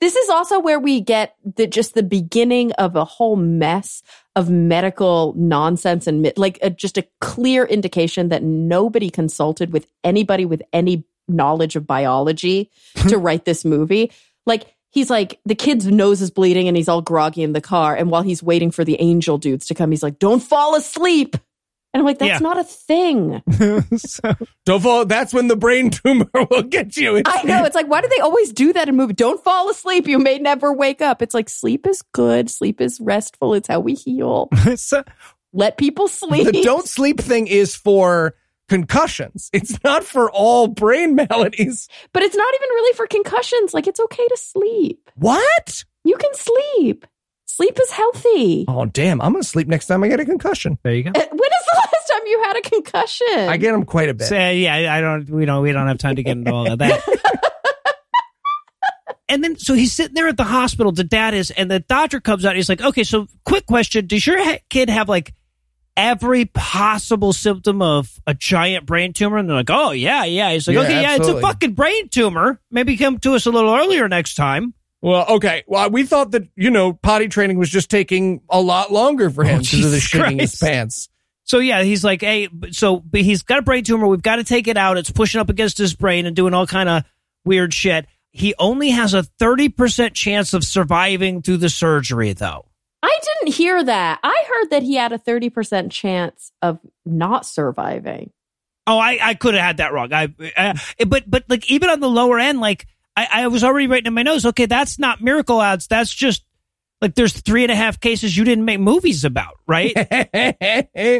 This is also where we get the just the beginning of a whole mess of medical nonsense and mi- like a, just a clear indication that nobody consulted with anybody with any knowledge of biology to write this movie. Like he's like the kid's nose is bleeding and he's all groggy in the car. And while he's waiting for the angel dudes to come, he's like, "Don't fall asleep." And I'm like, that's yeah. not a thing. so, don't fall. That's when the brain tumor will get you. It's, I know. It's like, why do they always do that in movies? Don't fall asleep. You may never wake up. It's like, sleep is good. Sleep is restful. It's how we heal. so, Let people sleep. The don't sleep thing is for concussions. It's not for all brain maladies. But it's not even really for concussions. Like, it's okay to sleep. What? You can sleep. Sleep is healthy. Oh, damn. I'm going to sleep next time I get a concussion. There you go. When is the last time you had a concussion? I get them quite a bit. So, yeah, I don't, we don't, we don't have time to get into all of that. And then, so he's sitting there at the hospital, the dad is, and the doctor comes out. And he's like, okay, so quick question. Does your kid have like every possible symptom of a giant brain tumor? And they're like, oh, yeah, yeah. He's like, yeah, okay, absolutely. Yeah, it's a fucking brain tumor. Maybe come to us a little earlier next time. Well, okay. Well, we thought that, you know, potty training was just taking a lot longer for him oh, because of the shitting in his pants. So, yeah, he's like, hey, so but he's got a brain tumor. We've got to take it out. It's pushing up against his brain and doing all kind of weird shit. He only has a thirty percent chance of surviving through the surgery, though. I didn't hear that. I heard that he had a thirty percent chance of not surviving. Oh, I, I could have had that wrong. I, I but but like even on the lower end, like. I, I was already writing in my notes, okay, that's not miracle odds. That's just, like, there's three and a half cases you didn't make movies about, right?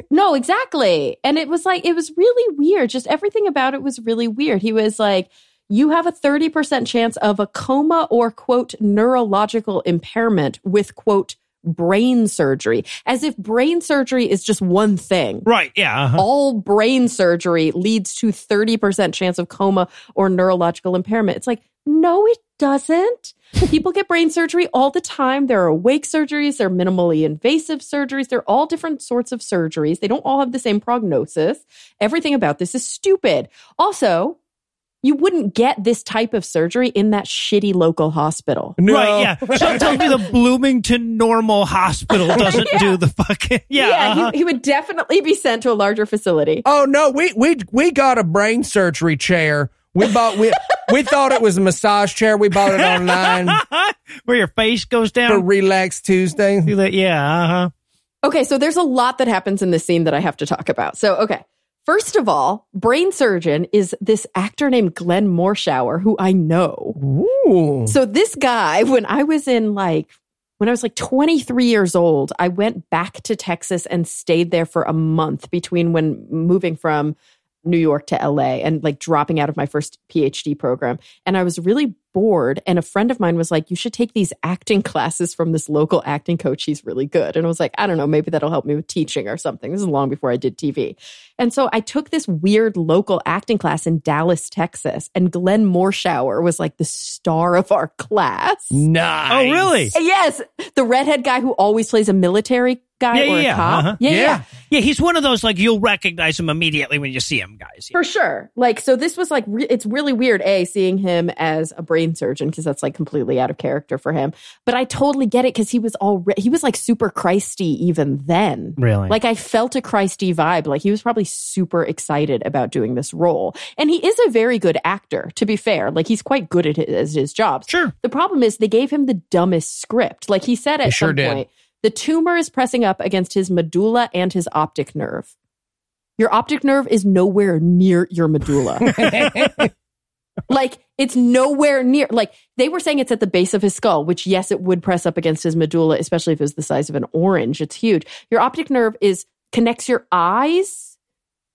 No, exactly. And it was like, it was really weird. Just everything about it was really weird. He was like, you have a thirty percent chance of a coma or, quote, neurological impairment with, quote, brain surgery. As if brain surgery is just one thing. Right, yeah. Uh-huh. All brain surgery leads to thirty percent chance of coma or neurological impairment. It's like, no, it doesn't. People get brain surgery all the time. There are awake surgeries. There are minimally invasive surgeries. There are all different sorts of surgeries. They don't all have the same prognosis. Everything about this is stupid. Also, You wouldn't get this type of surgery in that shitty local hospital. No. Right, yeah. So tell me the Bloomington Normal Hospital doesn't yeah. do the fucking... Yeah, yeah uh-huh. he, he would definitely be sent to a larger facility. Oh, no, we we we got a brain surgery chair. We bought... We, we thought it was a massage chair. We bought it online. Where your face goes down. For Relax Tuesday. Yeah, uh-huh. Okay, so there's a lot that happens in this scene that I have to talk about. So, okay. First of all, brain surgeon is this actor named Glenn Morshower, who I know. Ooh. So this guy, when I was in like, when I was like twenty-three years old, I went back to Texas and stayed there for a month between when moving from New York to L A and like dropping out of my first PhD program. And I was really bored. And a friend of mine was like, you should take these acting classes from this local acting coach. He's really good. And I was like, I don't know, maybe that'll help me with teaching or something. This is long before I did T V. And so I took this weird local acting class in Dallas, Texas. And Glenn Morshower was like the star of our class. Nice. Oh, really? Yes. The redhead guy who always plays a military guy yeah, or yeah, a cop. Uh-huh. Yeah, yeah. yeah. Yeah, he's one of those, like, you'll recognize him immediately when you see him, guys. Yeah. For sure. Like, so this was, like, re- it's really weird, A, seeing him as a brain surgeon, because that's, like, completely out of character for him. But I totally get it, because he was all, re- he was, like, super Christy even then. Really? Like, I felt a Christy vibe. Like, he was probably super excited about doing this role. And he is a very good actor, to be fair. Like, he's quite good at his, his job. Sure. The problem is, they gave him the dumbest script. Like, he said at they some sure did. point... The tumor is pressing up against his medulla and his optic nerve. Your optic nerve is nowhere near your medulla. Like, it's nowhere near. Like, they were saying it's at the base of his skull, which, yes, it would press up against his medulla, especially if it was the size of an orange. It's huge. Your optic nerve is connects your eyes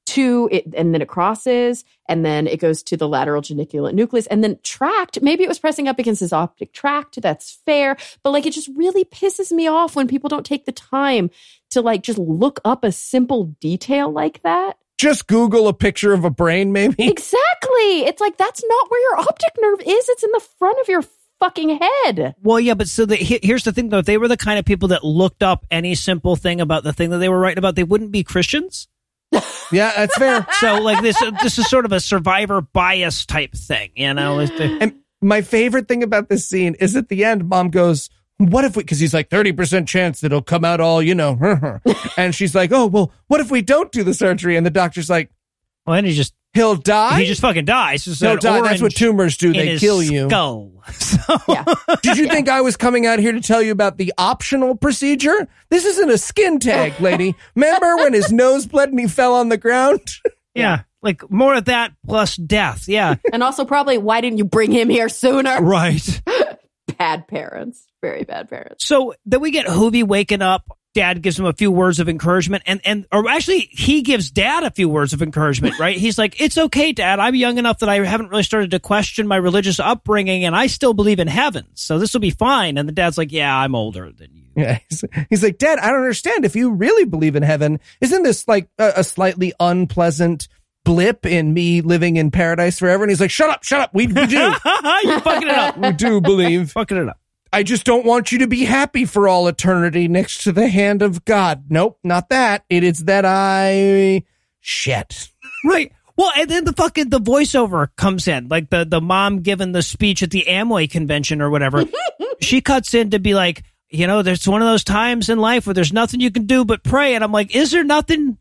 to it, and then it crosses, and then it goes to the lateral geniculate nucleus, and then tract. Maybe it was pressing up against his optic tract. That's fair. But, like, it just really pisses me off when people don't take the time to, like, just look up a simple detail like that. Just Google a picture of a brain, maybe? Exactly. It's like, that's not where your optic nerve is. It's in the front of your fucking head. Well, yeah, but so the, here's the thing, though. If they were the kind of people that looked up any simple thing about the thing that they were writing about, they wouldn't be Christians. Yeah, that's fair. So, like, this this is sort of a survivor bias type thing, you know? And my favorite thing about this scene is at the end, Mom goes, what if we, because he's like, thirty percent chance that it'll come out all, you know, her, her. And she's like, oh, well, what if we don't do the surgery? And the doctor's like, well, and he just, he'll die? He just fucking dies. It's he'll die. That's what tumors do. They kill you. Skull. So. Yeah. Did you yeah. think I was coming out here to tell you about the optional procedure? This isn't a skin tag, lady. Remember when his nose bled and he fell on the ground? Yeah. Like, more of that plus death. Yeah. And also probably, why didn't you bring him here sooner? Right. Bad parents. Very bad parents. So then we get Hoovie waking up. Dad gives him a few words of encouragement, and, and or actually, he gives Dad a few words of encouragement, right? He's like, it's okay, Dad. I'm young enough that I haven't really started to question my religious upbringing, and I still believe in heaven, so this will be fine. And the dad's like, yeah, I'm older than you. Yeah, he's like, Dad, I don't understand. If you really believe in heaven, isn't this like a, a slightly unpleasant blip in me living in paradise forever? And he's like, shut up, shut up. We, we do. You're fucking it up. We do believe. Fucking it up. I just don't want you to be happy for all eternity next to the hand of God. Nope, not that. It is that I... Shit. Right. Well, and then the fucking, the voiceover comes in. Like, the, the mom giving the speech at the Amway convention or whatever. She cuts in to be like, you know, there's one of those times in life where there's nothing you can do but pray. And I'm like, is there nothing?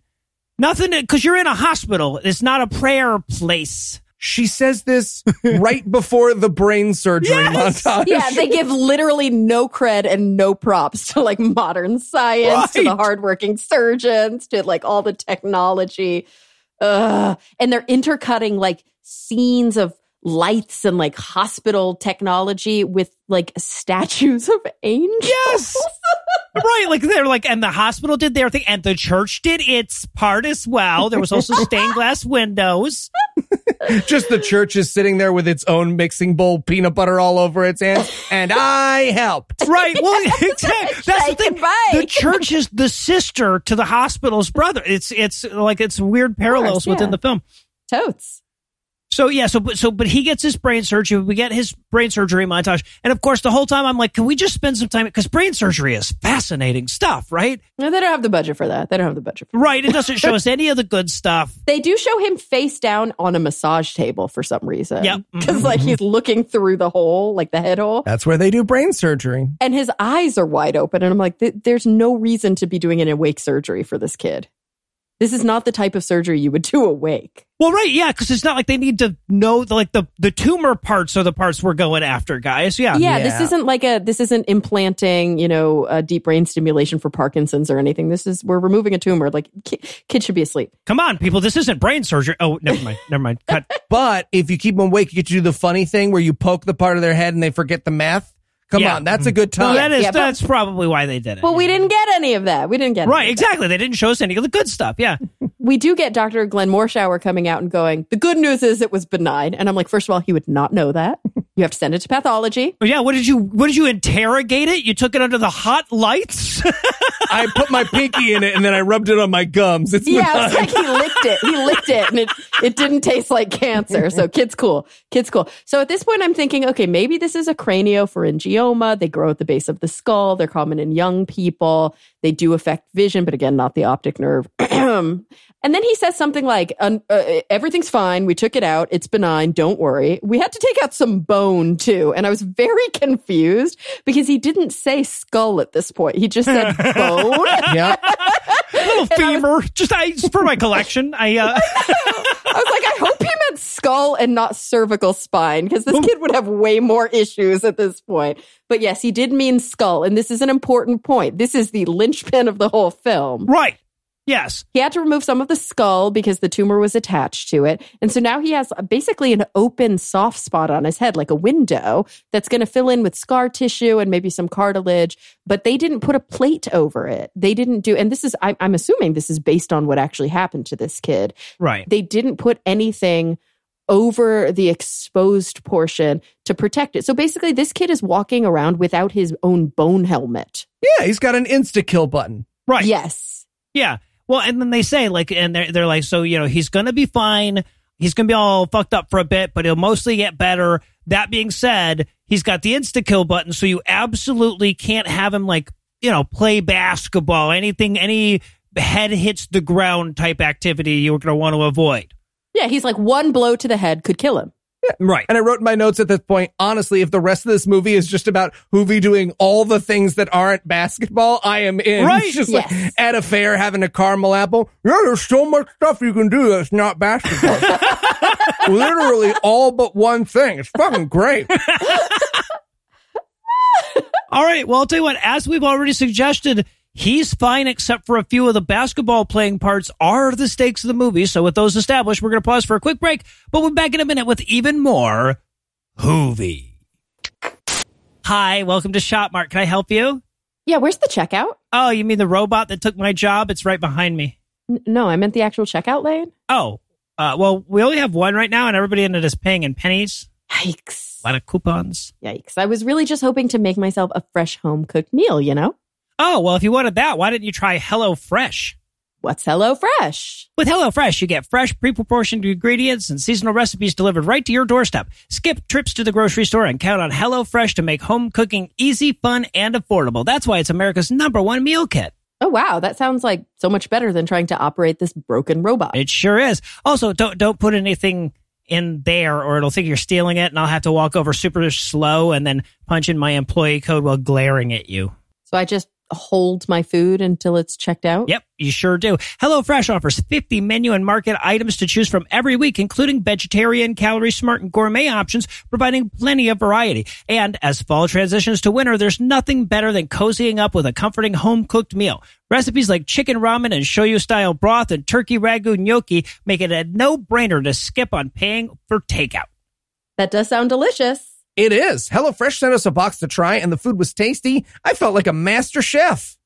Nothing? Because you're in a hospital. It's not a prayer place. She says this right before the brain surgery yes! montage. Yeah, they give literally no cred and no props to, like, modern science, right. to the hardworking surgeons, to, like, all the technology. Ugh. And they're intercutting, like, scenes of lights and, like, hospital technology with, like, statues of angels. Yes! Right, like, they're like, and the hospital did their thing, and the church did its part as well. There was also stained glass windows. Just the church is sitting there with its own mixing bowl, peanut butter all over its hands, and I helped. Right. Well, exactly. That's the thing. The church is the sister to the hospital's brother. It's it's like it's weird parallels course, yeah. within the film. Totes. So yeah, so but so but he gets his brain surgery. We get his brain surgery montage, and of course, the whole time I'm like, can we just spend some time? Because brain surgery is fascinating stuff, right? No, they don't have the budget for that. They don't have the budget for that. Right? It doesn't show us any of the good stuff. They do show him face down on a massage table for some reason. Yeah, because like he's looking through the hole, like the head hole. That's where they do brain surgery, and his eyes are wide open. And I'm like, there's no reason to be doing an awake surgery for this kid. This is not the type of surgery you would do awake. Well, right, yeah, because it's not like they need to know the, like the, the tumor parts are the parts we're going after, guys. Yeah. yeah, yeah. This isn't like a this isn't implanting, you know, a deep brain stimulation for Parkinson's or anything. This is we're removing a tumor. Like kid, kid should be asleep. Come on, people. This isn't brain surgery. Oh, never mind, never mind. Cut. But if you keep them awake, you get to do the funny thing where you poke the part of their head and they forget the math. Come yeah. on, that's a good time. Well, that is, yeah, but, that's probably why they did it. But we didn't get any of that. We didn't get Right, exactly. That. They didn't show us any of the good stuff, yeah. We do get Doctor Glenn Morshower coming out and going, the good news is it was benign. And I'm like, first of all, he would not know that. You have to send it to pathology. Yeah, what did you, what did you interrogate it? You took it under the hot lights? I put my pinky in it and then I rubbed it on my gums. It's yeah, benign. It's like he licked it. He licked it and it, it didn't taste like cancer. So kid's cool. Kid's cool. So at this point, I'm thinking, okay, maybe this is a craniopharyngioma. They grow at the base of the skull. They're common in young people. They do affect vision, but again, not the optic nerve. And then he says something like, uh, everything's fine. We took it out. It's benign. Don't worry. We had to take out some bone too. And I was very confused because he didn't say skull at this point. He just said bone. Yeah. A little femur. I was, just I, for my collection. I, uh... I was like, I hope he meant skull and not cervical spine because this kid would have way more issues at this point. But yes, he did mean skull. And this is an important point. This is the linchpin of the whole film. Right. Yes. He had to remove some of the skull because the tumor was attached to it. And so now he has basically an open soft spot on his head, like a window that's going to fill in with scar tissue and maybe some cartilage. But they didn't put a plate over it. They didn't do, and this is, I'm, I'm assuming this is based on what actually happened to this kid. Right. They didn't put anything over the exposed portion to protect it. So basically this kid is walking around without his own bone helmet. Yeah, he's got an insta-kill button. Right. Yes. Yeah. Well, and then they say, like, and they're, they're like, so, you know, he's going to be fine. He's going to be all fucked up for a bit, but he'll mostly get better. That being said, he's got the insta-kill button, so you absolutely can't have him, like, you know, play basketball, anything, any head hits the ground type activity you're going to want to avoid. Yeah, he's like, one blow to the head could kill him. Yeah. Right. And I wrote in my notes at this point, honestly, if the rest of this movie is just about Hoovie doing all the things that aren't basketball, I am in. Right. Just yes. Like at a fair having a caramel apple. Yeah, there's so much stuff you can do that's not basketball. Literally all but one thing. It's fucking great. All right. Well, I'll tell you what, as we've already suggested, he's fine except for a few of the basketball playing parts are the stakes of the movie. So with those established, we're going to pause for a quick break, but we'll be back in a minute with even more Hoovie. Hi, welcome to ShopMart. Can I help you? Yeah, where's the checkout? Oh, you mean the robot that took my job? It's right behind me. N- no, I meant the actual checkout lane. Oh, uh, well, we only have one right now and everybody ended up paying in pennies. Yikes. A lot of coupons. Yikes. I was really just hoping to make myself a fresh home-cooked meal, you know? Oh, well, if you wanted that, why didn't you try HelloFresh? What's HelloFresh? With HelloFresh, you get fresh, pre-proportioned ingredients and seasonal recipes delivered right to your doorstep. Skip trips to the grocery store and count on HelloFresh to make home cooking easy, fun, and affordable. That's why it's America's number one meal kit. Oh, wow. That sounds like so much better than trying to operate this broken robot. It sure is. Also, don't don't put anything in there or it'll think you're stealing it and I'll have to walk over super slow and then punch in my employee code while glaring at you. So I just hold my food until it's checked out? Yep, you sure do. HelloFresh offers fifty menu and market items to choose from every week, including vegetarian, calorie-smart, and gourmet options, providing plenty of variety. And as fall transitions to winter, there's nothing better than cozying up with a comforting home-cooked meal. Recipes like chicken ramen and shoyu-style broth and turkey ragu gnocchi make it a no-brainer to skip on paying for takeout. That does sound delicious. It is. HelloFresh sent us a box to try, and the food was tasty. I felt like a master chef.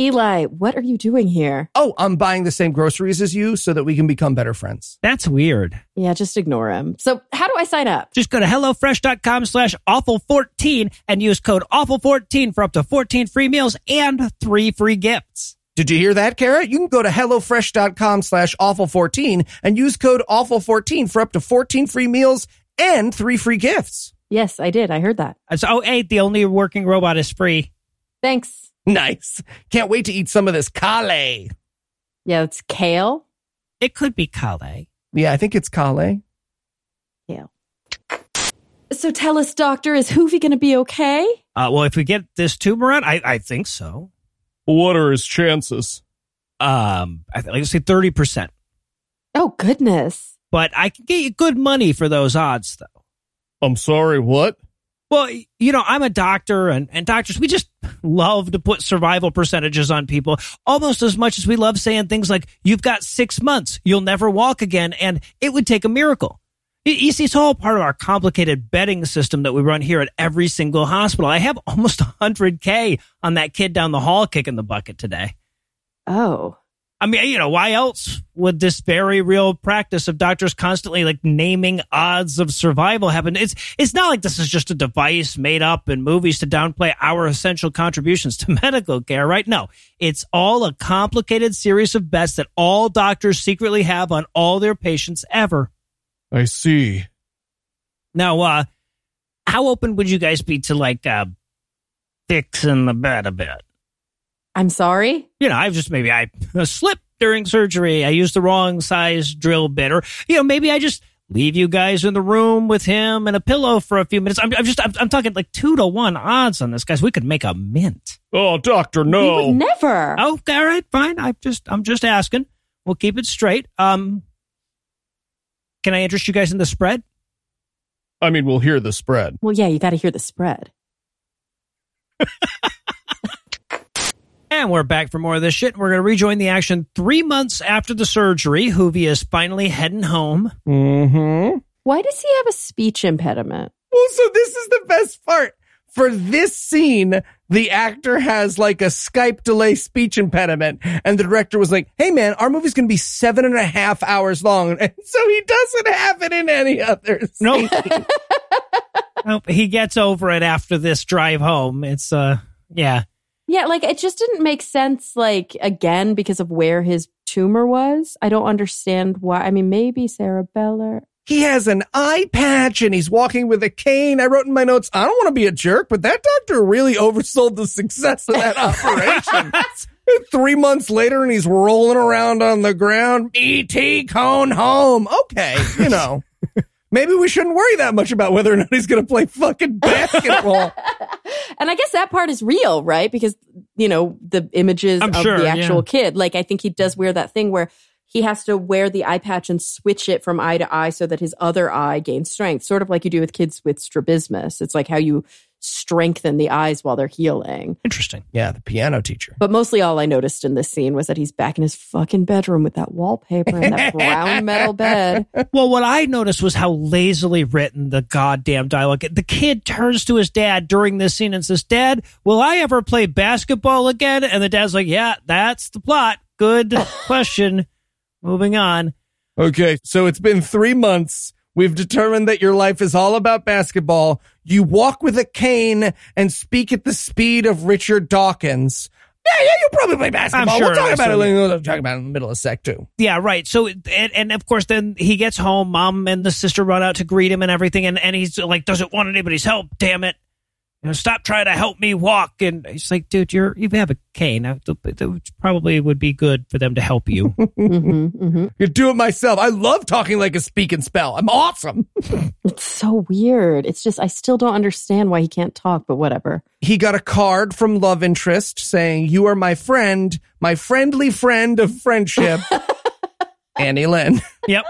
Eli, what are you doing here? Oh, I'm buying the same groceries as you so that we can become better friends. That's weird. Yeah, just ignore him. So how do I sign up? Just go to HelloFresh.com slash awful fourteen and use code awful fourteen for up to fourteen free meals and three free gifts. Did you hear that, Kara? You can go to HelloFresh dot com slash awful fourteen and use code awful fourteen for up to fourteen free meals and three free gifts. Yes, I did. I heard that. So, oh, hey, the only working robot is free. Thanks. Nice. Can't wait to eat some of this kale. Yeah, it's kale. It could be kale. Yeah, I think it's kale. Yeah. So tell us, doctor, is Hoovie going to be okay? Uh, well, if we get this tumor out, I, I think so. What are his chances? Um, I think I'd say thirty percent. Oh, goodness. But I can get you good money for those odds, though. I'm sorry, what? Well, you know, I'm a doctor, and, and doctors, we just love to put survival percentages on people almost as much as we love saying things like, you've got six months, you'll never walk again, and it would take a miracle. You see, it's all part of our complicated betting system that we run here at every single hospital. I have almost one hundred K on that kid down the hall kicking the bucket today. Oh. I mean, you know, why else would this very real practice of doctors constantly like naming odds of survival happen? It's it's not like this is just a device made up in movies to downplay our essential contributions to medical care, right? No, it's all a complicated series of bets that all doctors secretly have on all their patients ever. I see. Now, uh, how open would you guys be to, like, uh, fixing the bed a bit? I'm sorry? You know, I've just, maybe I slipped during surgery. I used the wrong size drill bit. Or, you know, maybe I just leave you guys in the room with him and a pillow for a few minutes. I'm, I'm just, I'm, I'm talking like two to one odds on this, guys. We could make a mint. Oh, doctor, no. We would never. Oh, all right, fine. I'm just, I'm just asking. We'll keep it straight. Um... Can I interest you guys in the spread? I mean, we'll hear the spread. Well, yeah, you got to hear the spread. And we're back for more of this shit. We're going to rejoin the action three months after the surgery. Hoovie is finally heading home. Mm-hmm. Why does he have a speech impediment? Well, so this is the best part. For this scene, the actor has like a Skype delay speech impediment. And the director was like, hey, man, our movie's going to be seven and a half hours long. And so he doesn't have it in any others. Nope. Nope. He gets over it after this drive home. It's, uh, yeah. Yeah, like it just didn't make sense, like, again, because of where his tumor was. I don't understand why. I mean, maybe Sarah Beller. He has an eye patch and he's walking with a cane. I wrote in my notes, I don't want to be a jerk, but that doctor really oversold the success of that operation. Three months later and he's rolling around on the ground. E T cone home. Okay, you know, maybe we shouldn't worry that much about whether or not he's going to play fucking basketball. And I guess that part is real, right? Because, you know, the images I'm of sure, the actual yeah. kid. Like, I think he does wear that thing where he has to wear the eye patch and switch it from eye to eye so that his other eye gains strength, sort of like you do with kids with strabismus. It's like how you strengthen the eyes while they're healing. Interesting. Yeah, the piano teacher. But mostly all I noticed in this scene was that he's back in his fucking bedroom with that wallpaper and that brown metal bed. Well, what I noticed was how lazily written the goddamn dialogue. The kid turns to his dad during this scene and says, Dad, will I ever play basketball again? And the dad's like, yeah, that's the plot. Good question. Moving on. Okay, so it's been three months. We've determined that your life is all about basketball. You walk with a cane and speak at the speed of Richard Dawkins. Yeah, yeah, you'll probably play basketball. I'm sure, we'll talk about it. We'll talk about it in the middle of sec too. Yeah, right. So, and, and of course, then he gets home. Mom and the sister run out to greet him and everything. And, and he's like, doesn't want anybody's help. Damn it. You know, stop trying to help me walk. And he's like, dude, you're, you have a cane. I, it probably would be good for them to help you. Mm-hmm, mm-hmm. You do it myself. I love talking like a speak and spell. I'm awesome. It's so weird. It's just, I still don't understand why he can't talk, but whatever. He got a card from love interest saying, you are my friend, my friendly friend of friendship, Annie Lynn. Yep.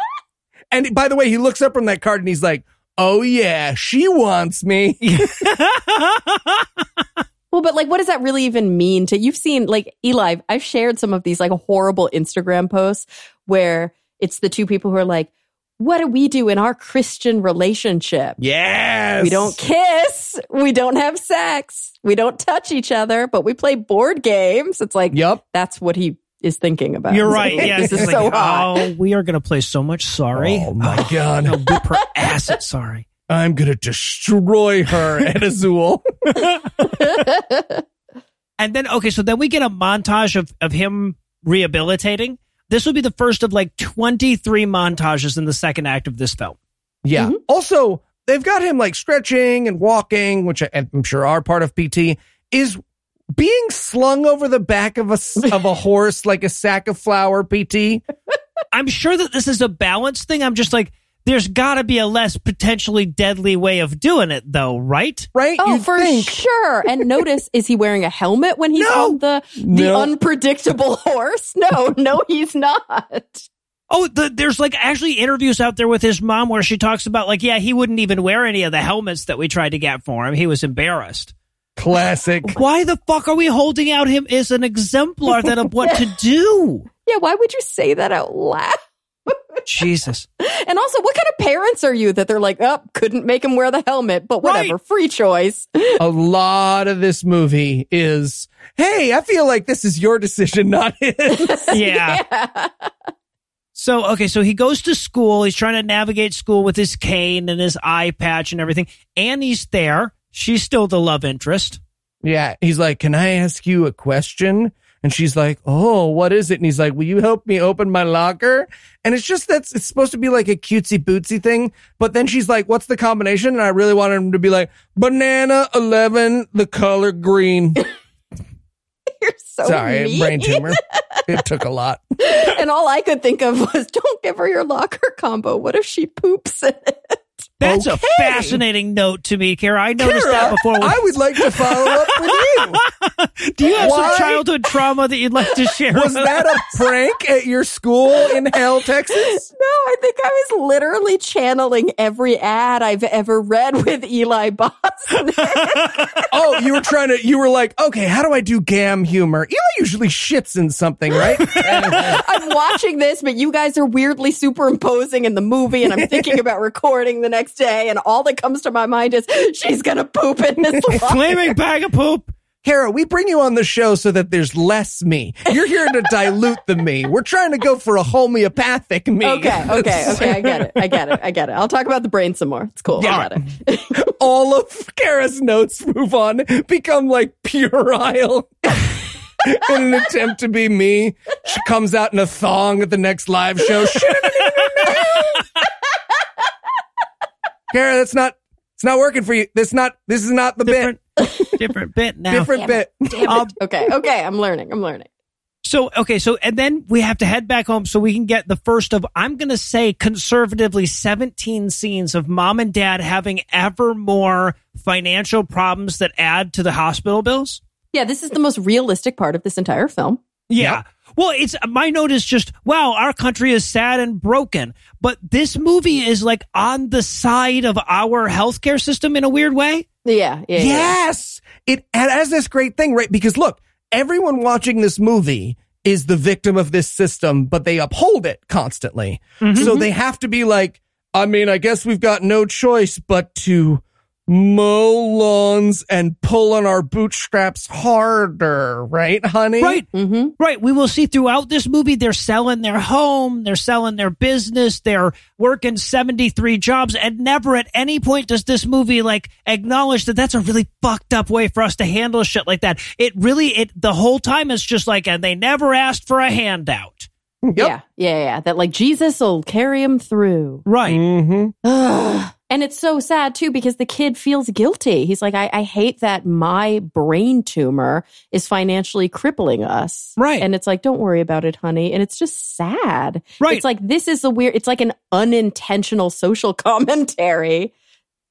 And by the way, he looks up from that card and he's like, oh, yeah, she wants me. Well, but like, what does that really even mean to you've seen like Eli? I've shared some of these like horrible Instagram posts where it's the two people who are like, what do we do in our Christian relationship? Yes. We don't kiss. We don't have sex. We don't touch each other, but we play board games. It's like, yep, that's what he is thinking about. You're right. Yeah, this is like, so oh, we are going to play so much sorry. Oh, my oh, God. I'll whip her ass at sorry. I'm going to destroy her at Azul. And then, okay, so then we get a montage of, of him rehabilitating. This will be the first of like twenty-three montages in the second act of this film. Yeah. Mm-hmm. Also, they've got him like stretching and walking, which I'm sure are part of P T, is being slung over the back of a, of a horse like a sack of flour, P T. I'm sure that this is a balance thing. I'm just like, there's got to be a less potentially deadly way of doing it, though, right? Right? Oh, You'd for think. Sure. And notice, is he wearing a helmet when he's no! on the, the no. unpredictable horse? No, no, he's not. Oh, the, there's like actually interviews out there with his mom where she talks about like, yeah, he wouldn't even wear any of the helmets that we tried to get for him. He was embarrassed. Classic. Why the fuck are we holding out him as an exemplar then of what to do? Yeah, why would you say that out loud? Jesus. And also, what kind of parents are you that they're like, oh, couldn't make him wear the helmet, but whatever, right. Free choice. A lot of this movie is, hey, I feel like this is your decision, not his. Yeah. yeah. So, okay, so he goes to school. He's trying to navigate school with his cane and his eye patch and everything. Annie's there. She's still the love interest. Yeah. He's like, can I ask you a question? And she's like, oh, what is it? And he's like, will you help me open my locker? And it's just that's it's supposed to be like a cutesy bootsy thing. But then she's like, what's the combination? And I really wanted him to be like, banana eleven, the color green. You're so Sorry, mean. Brain tumor. It took a lot. And all I could think of was, don't give her your locker combo. What if she poops in it? That's okay. A fascinating note to me, Kara. I noticed Kara, that before. I would like to follow up with you. Do you have Why? some childhood trauma that you'd like to share? Was with that us? a prank at your school in Hell, Texas? No, I think I was literally channeling every ad I've ever read with Eli Bosnick. Oh, you were trying to, you were like, okay, how do I do gam humor? Eli usually shits in something, right? I'm watching this, but you guys are weirdly superimposing in the movie, and I'm thinking about recording the next day, and all that comes to my mind is she's gonna poop in this flaming bag of poop. Kara, we bring you on the show so that there's less me. You're here to dilute the me. We're trying to go for a homeopathic me. Okay, okay, okay. I get it. I get it. I get it. I'll talk about the brain some more. It's cool. Yeah. I got it. All of Kara's notes move on, become like puerile. In an attempt to be me, she comes out in a thong at the next live show. Kara, that's not, it's not working for you. That's not, this is not the different, bit. Different bit now. Different damn bit. Damn um, okay, okay, I'm learning, I'm learning. So, okay, so, and then we have to head back home so we can get the first of, I'm going to say conservatively seventeen scenes of mom and dad having ever more financial problems that add to the hospital bills. Yeah, this is the most realistic part of this entire film. Yeah. Yep. Well, it's my note is just, wow, our country is sad and broken. But this movie is like on the side of our healthcare system in a weird way. Yeah. yeah yes. Yeah. It has this great thing, right? Because look, everyone watching this movie is the victim of this system, but they uphold it constantly. Mm-hmm. So they have to be like, I mean, I guess we've got no choice but to mow lawns and pull on our bootstraps harder, right, honey? Right. Mm-hmm. Right. We will see throughout this movie, they're selling their home, they're selling their business, they're working seventy-three jobs, and never at any point does this movie like acknowledge that that's a really fucked up way for us to handle shit like that. It really, it the whole time is just like, and they never asked for a handout. Yep. Yeah. Yeah. Yeah. That like Jesus will carry him through. Right. Mm-hmm. And it's so sad, too, because the kid feels guilty. He's like, I, I hate that my brain tumor is financially crippling us. Right. And it's like, don't worry about it, honey. And it's just sad. Right. It's like, this is the weird, it's like an unintentional social commentary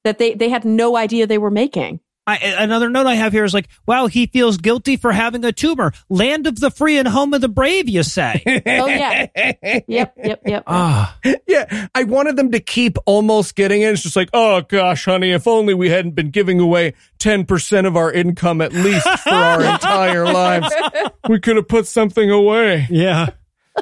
that they, they had no idea they were making. I, another note I have here is like, wow, he feels guilty for having a tumor. Land of the free and home of the brave, you say. Oh, yeah. Yep, yep, yep. Ah. Yeah, I wanted them to keep almost getting it. It's just like, oh, gosh, honey, if only we hadn't been giving away ten percent of our income at least for our entire lives. We could have put something away. Yeah.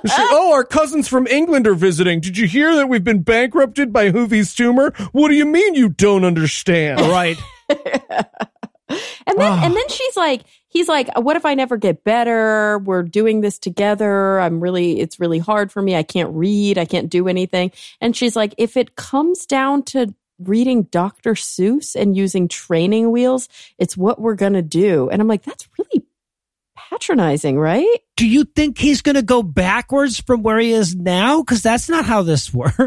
She, oh, our cousins from England are visiting. Did you hear that we've been bankrupted by Hoovie's tumor? What do you mean you don't understand? Right. And then and then she's like, he's like, what if I never get better? We're doing this together. I'm really, it's really hard for me. I can't read. I can't do anything. And she's like, if it comes down to reading Doctor Seuss and using training wheels, it's what we're going to do. And I'm like, that's really patronizing, right? Do you think he's going to go backwards from where he is now? Because that's not how this works.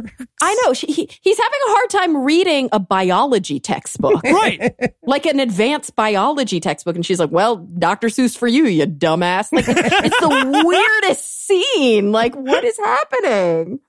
I know. He, he's having a hard time reading a biology textbook. Right. Like an advanced biology textbook. And she's like, well, Doctor Seuss for you, you dumbass. Like, it's the weirdest scene. Like, what is happening?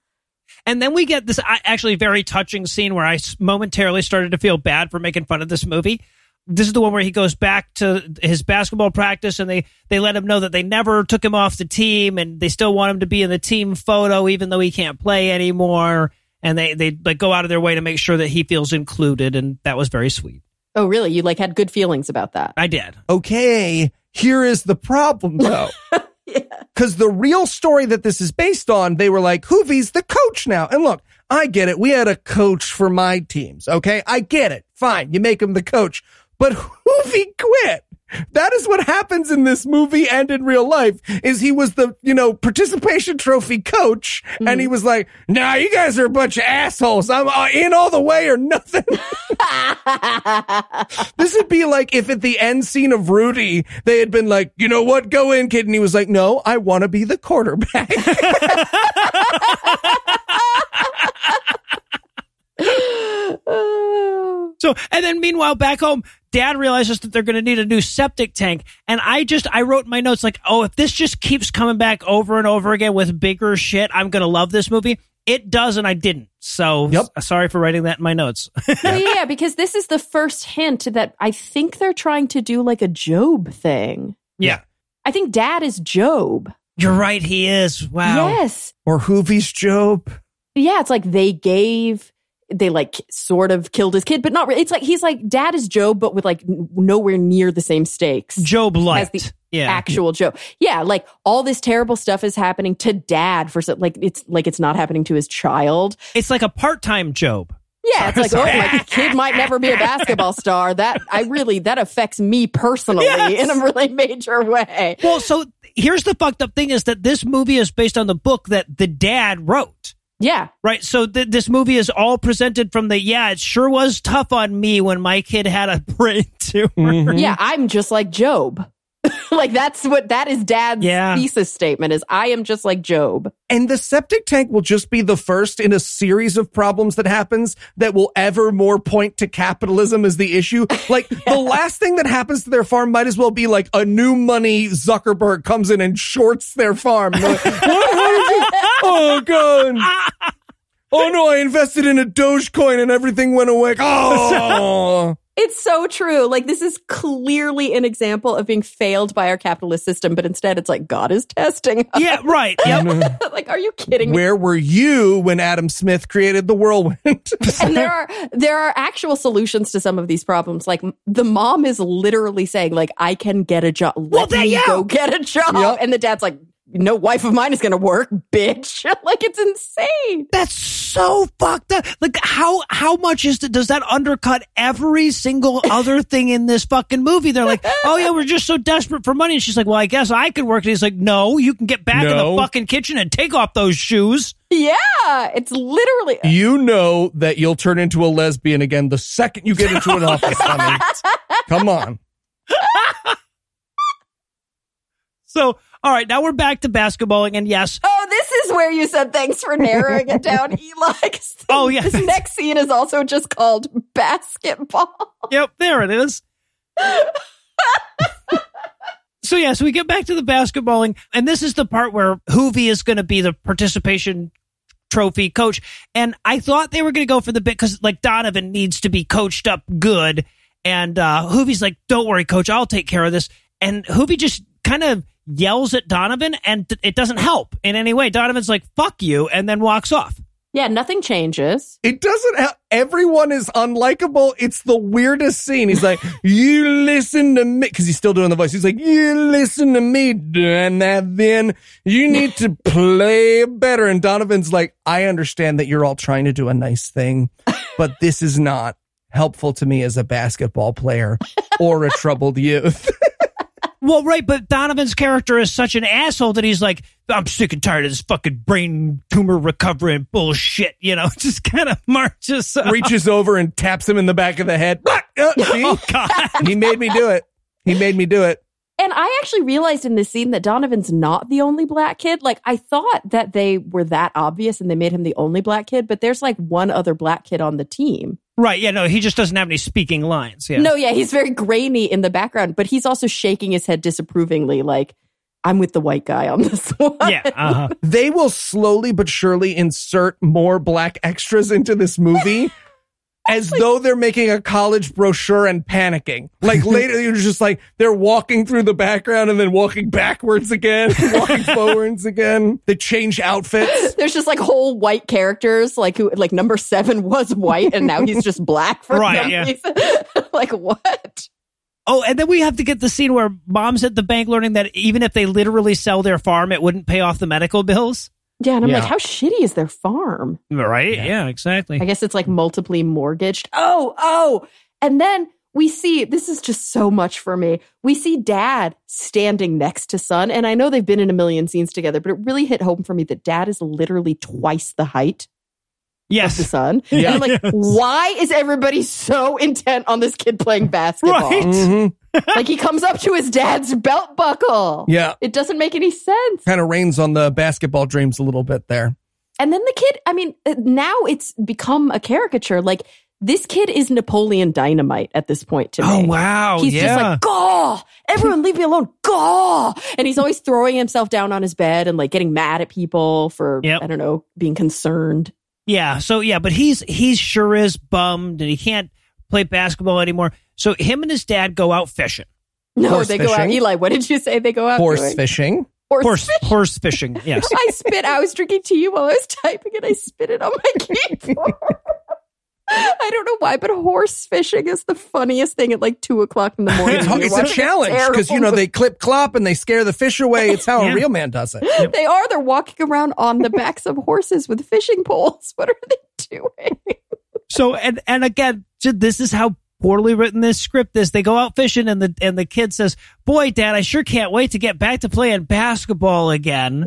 And then we get this actually very touching scene where I momentarily started to feel bad for making fun of this movie. This is the one where he goes back to his basketball practice and they, they let him know that they never took him off the team and they still want him to be in the team photo even though he can't play anymore. And they, they like go out of their way to make sure that he feels included. And that was very sweet. Oh, really? You like had good feelings about that? I did. Okay. Here is the problem, though. Yeah. Because the real story that this is based on, they were like, Hoovie's the coach now. And look, I get it. We had a coach for my teams. Okay. I get it. Fine. You make him the coach. But Hoovie quit. That is what happens in this movie and in real life, is he was the, you know, participation trophy coach, mm-hmm. and he was like, nah, you guys are a bunch of assholes. I'm in all the way or nothing. This would be like if at the end scene of Rudy, they had been like, you know what, go in, kid. And he was like, no, I want to be the quarterback. So, and then meanwhile, back home, Dad realizes that they're going to need a new septic tank. And I just, I wrote in my notes like, oh, if this just keeps coming back over and over again with bigger shit, I'm going to love this movie. It does, and I didn't. So yep. Sorry for writing that in my notes. Well, yeah, because this is the first hint that I think they're trying to do like a Job thing. Yeah. I think Dad is Job. You're right, he is. Wow. Yes. Or Hoovie's Job. Yeah, it's like they gave... They like sort of killed his kid, but not really. It's like he's like Dad is Job, but with like nowhere near the same stakes. Job like the yeah. actual Job. Yeah, like all this terrible stuff is happening to Dad for so, like it's like it's not happening to his child. It's like a part-time Job. Yeah, it's like, oh, my kid might never be a basketball star. That I really that affects me personally yes. in a really major way. Well, so here's the fucked up thing is that this movie is based on the book that the dad wrote. Yeah. Right. So th- this movie is all presented from the, yeah, it sure was tough on me when my kid had a brain tumor. Mm-hmm. Yeah. I'm just like Job. Like that's what that is. Dad's yeah. thesis statement is I am just like Job. And the septic tank will just be the first in a series of problems that happens that will ever more point to capitalism as the issue. Like yeah. the last thing that happens to their farm might as well be like a new money Zuckerberg comes in and shorts their farm. Like, what? Oh, God. Oh, no, I invested in a Dogecoin and everything went away. Oh, it's so true. Like, this is clearly an example of being failed by our capitalist system. But instead, it's like God is testing us. Yeah, right. Yep. Like, are you kidding me? Where were you when Adam Smith created the whirlwind? And there are there are actual solutions to some of these problems. Like, the mom is literally saying, like, I can get a job. Let well, there me you. go get a job. Yep. And the dad's like, no wife of mine is going to work, bitch. Like, it's insane. That's so fucked up. Like, how how much is that? Does that undercut every single other thing in this fucking movie? They're like, oh, yeah, we're just so desperate for money. And she's like, well, I guess I could work. And he's like, no, you can get back no. in the fucking kitchen and take off those shoes. Yeah, it's literally. You know that you'll turn into a lesbian again the second you get into an office. I mean, come on. So... All right, now we're back to basketballing, and yes. Oh, this is where you said thanks for narrowing it down, Eli. Oh, yeah. This next scene is also just called basketball. Yep, there it is. So, yeah, so we get back to the basketballing, and this is the part where Hoovie is going to be the participation trophy coach, and I thought they were going to go for the bit because, like, Donovan needs to be coached up good, and uh, Hoovie's like, don't worry, coach, I'll take care of this, and Hoovie just kind of yells at Donovan, and it doesn't help in any way. Donovan's like, fuck you, and then walks off. Yeah, nothing changes. It doesn't help. Everyone is unlikable. It's the weirdest scene. He's like, you listen to me, because he's still doing the voice. He's like, you listen to me, and then you need to play better. And Donovan's like, I understand that you're all trying to do a nice thing, but this is not helpful to me as a basketball player or a troubled youth. Well, right, but Donovan's character is such an asshole that he's like, I'm sick and tired of this fucking brain tumor recovery and bullshit, you know, just kind of marches up. Reaches over and taps him in the back of the head. Oh, God. He made me do it. He made me do it. And I actually realized in this scene that Donovan's not the only black kid. Like, I thought that they were that obvious and they made him the only black kid, but there's like one other black kid on the team. Right, yeah, no, he just doesn't have any speaking lines. Yeah. No, yeah, he's very grainy in the background, but he's also shaking his head disapprovingly, like, I'm with the white guy on this one. Yeah, uh-huh. They will slowly but surely insert more black extras into this movie. As like, though they're making a college brochure and panicking. Like later, you're just like, they're walking through the background and then walking backwards again, walking forwards again. They change outfits. There's just like whole white characters, like who, like number seven was white and now he's just black for right, some yeah. reason. Like what? Oh, and then we have to get the scene where mom's at the bank learning that even if they literally sell their farm, it wouldn't pay off the medical bills. Yeah, and I'm yeah. like, how shitty is their farm? Right? Yeah. yeah, exactly. I guess it's like multiply mortgaged. Oh, oh. And then we see, this is just so much for me. We see dad standing next to son. And I know they've been in a million scenes together, but it really hit home for me that dad is literally twice the height yes. of the son. Yeah. And I'm like, yes. why is everybody so intent on this kid playing basketball? Right? Mm-hmm. Like, he comes up to his dad's belt buckle. Yeah. It doesn't make any sense. Kind of rains on the basketball dreams a little bit there. And then the kid, I mean, now it's become a caricature. Like, this kid is Napoleon Dynamite at this point to me. Oh, wow. He's yeah. just like, gaw! Everyone leave me alone. Gaw! And he's always throwing himself down on his bed and, like, getting mad at people for, yep. I don't know, being concerned. Yeah. So, yeah, but he's, he sure is bummed and he can't play basketball anymore. So him and his dad go out fishing. No, horse they fishing. go out. Eli, what did you say they go out Horse doing? fishing. Horse, horse fishing. Horse fishing, yes. I spit. I was drinking tea while I was typing and I spit it on my keyboard. I don't know why, but horse fishing is the funniest thing at like two o'clock in the morning. It's, it's a challenge because, you know, they clip-clop and they scare the fish away. It's how yeah. a real man does it. Yep. They are. They're walking around on the backs of horses with fishing poles. What are they doing? So, and, and again, this is how poorly written this script is. They go out fishing and the and the kid says, boy, dad, I sure can't wait to get back to playing basketball again.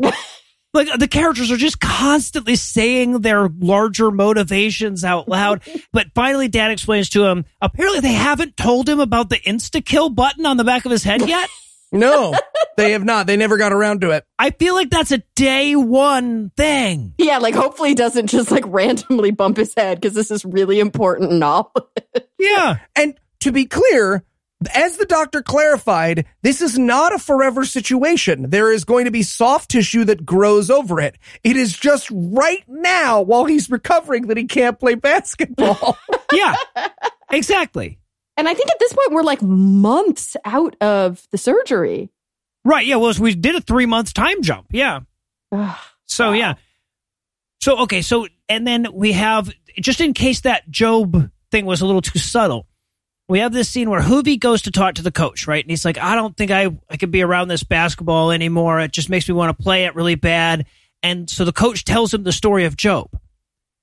Like, the characters are just constantly saying their larger motivations out loud. But finally, dad explains to him, apparently they haven't told him about the insta-kill button on the back of his head yet. No, they have not. They never got around to it. I feel like that's a day one thing. Yeah, like hopefully he doesn't just like randomly bump his head because this is really important knowledge. Yeah. And to be clear, as the doctor clarified, this is not a forever situation. There is going to be soft tissue that grows over it. It is just right now while he's recovering that he can't play basketball. Yeah, exactly. And I think at this point, we're like months out of the surgery. Right. Yeah. Well, we did a three month time jump. Yeah. So, yeah. So, okay. So, and then we have, just in case that Job thing was a little too subtle, we have this scene where Hoovie goes to talk to the coach, right? And he's like, I don't think I, I could be around this basketball anymore. It just makes me want to play it really bad. And so the coach tells him the story of Job.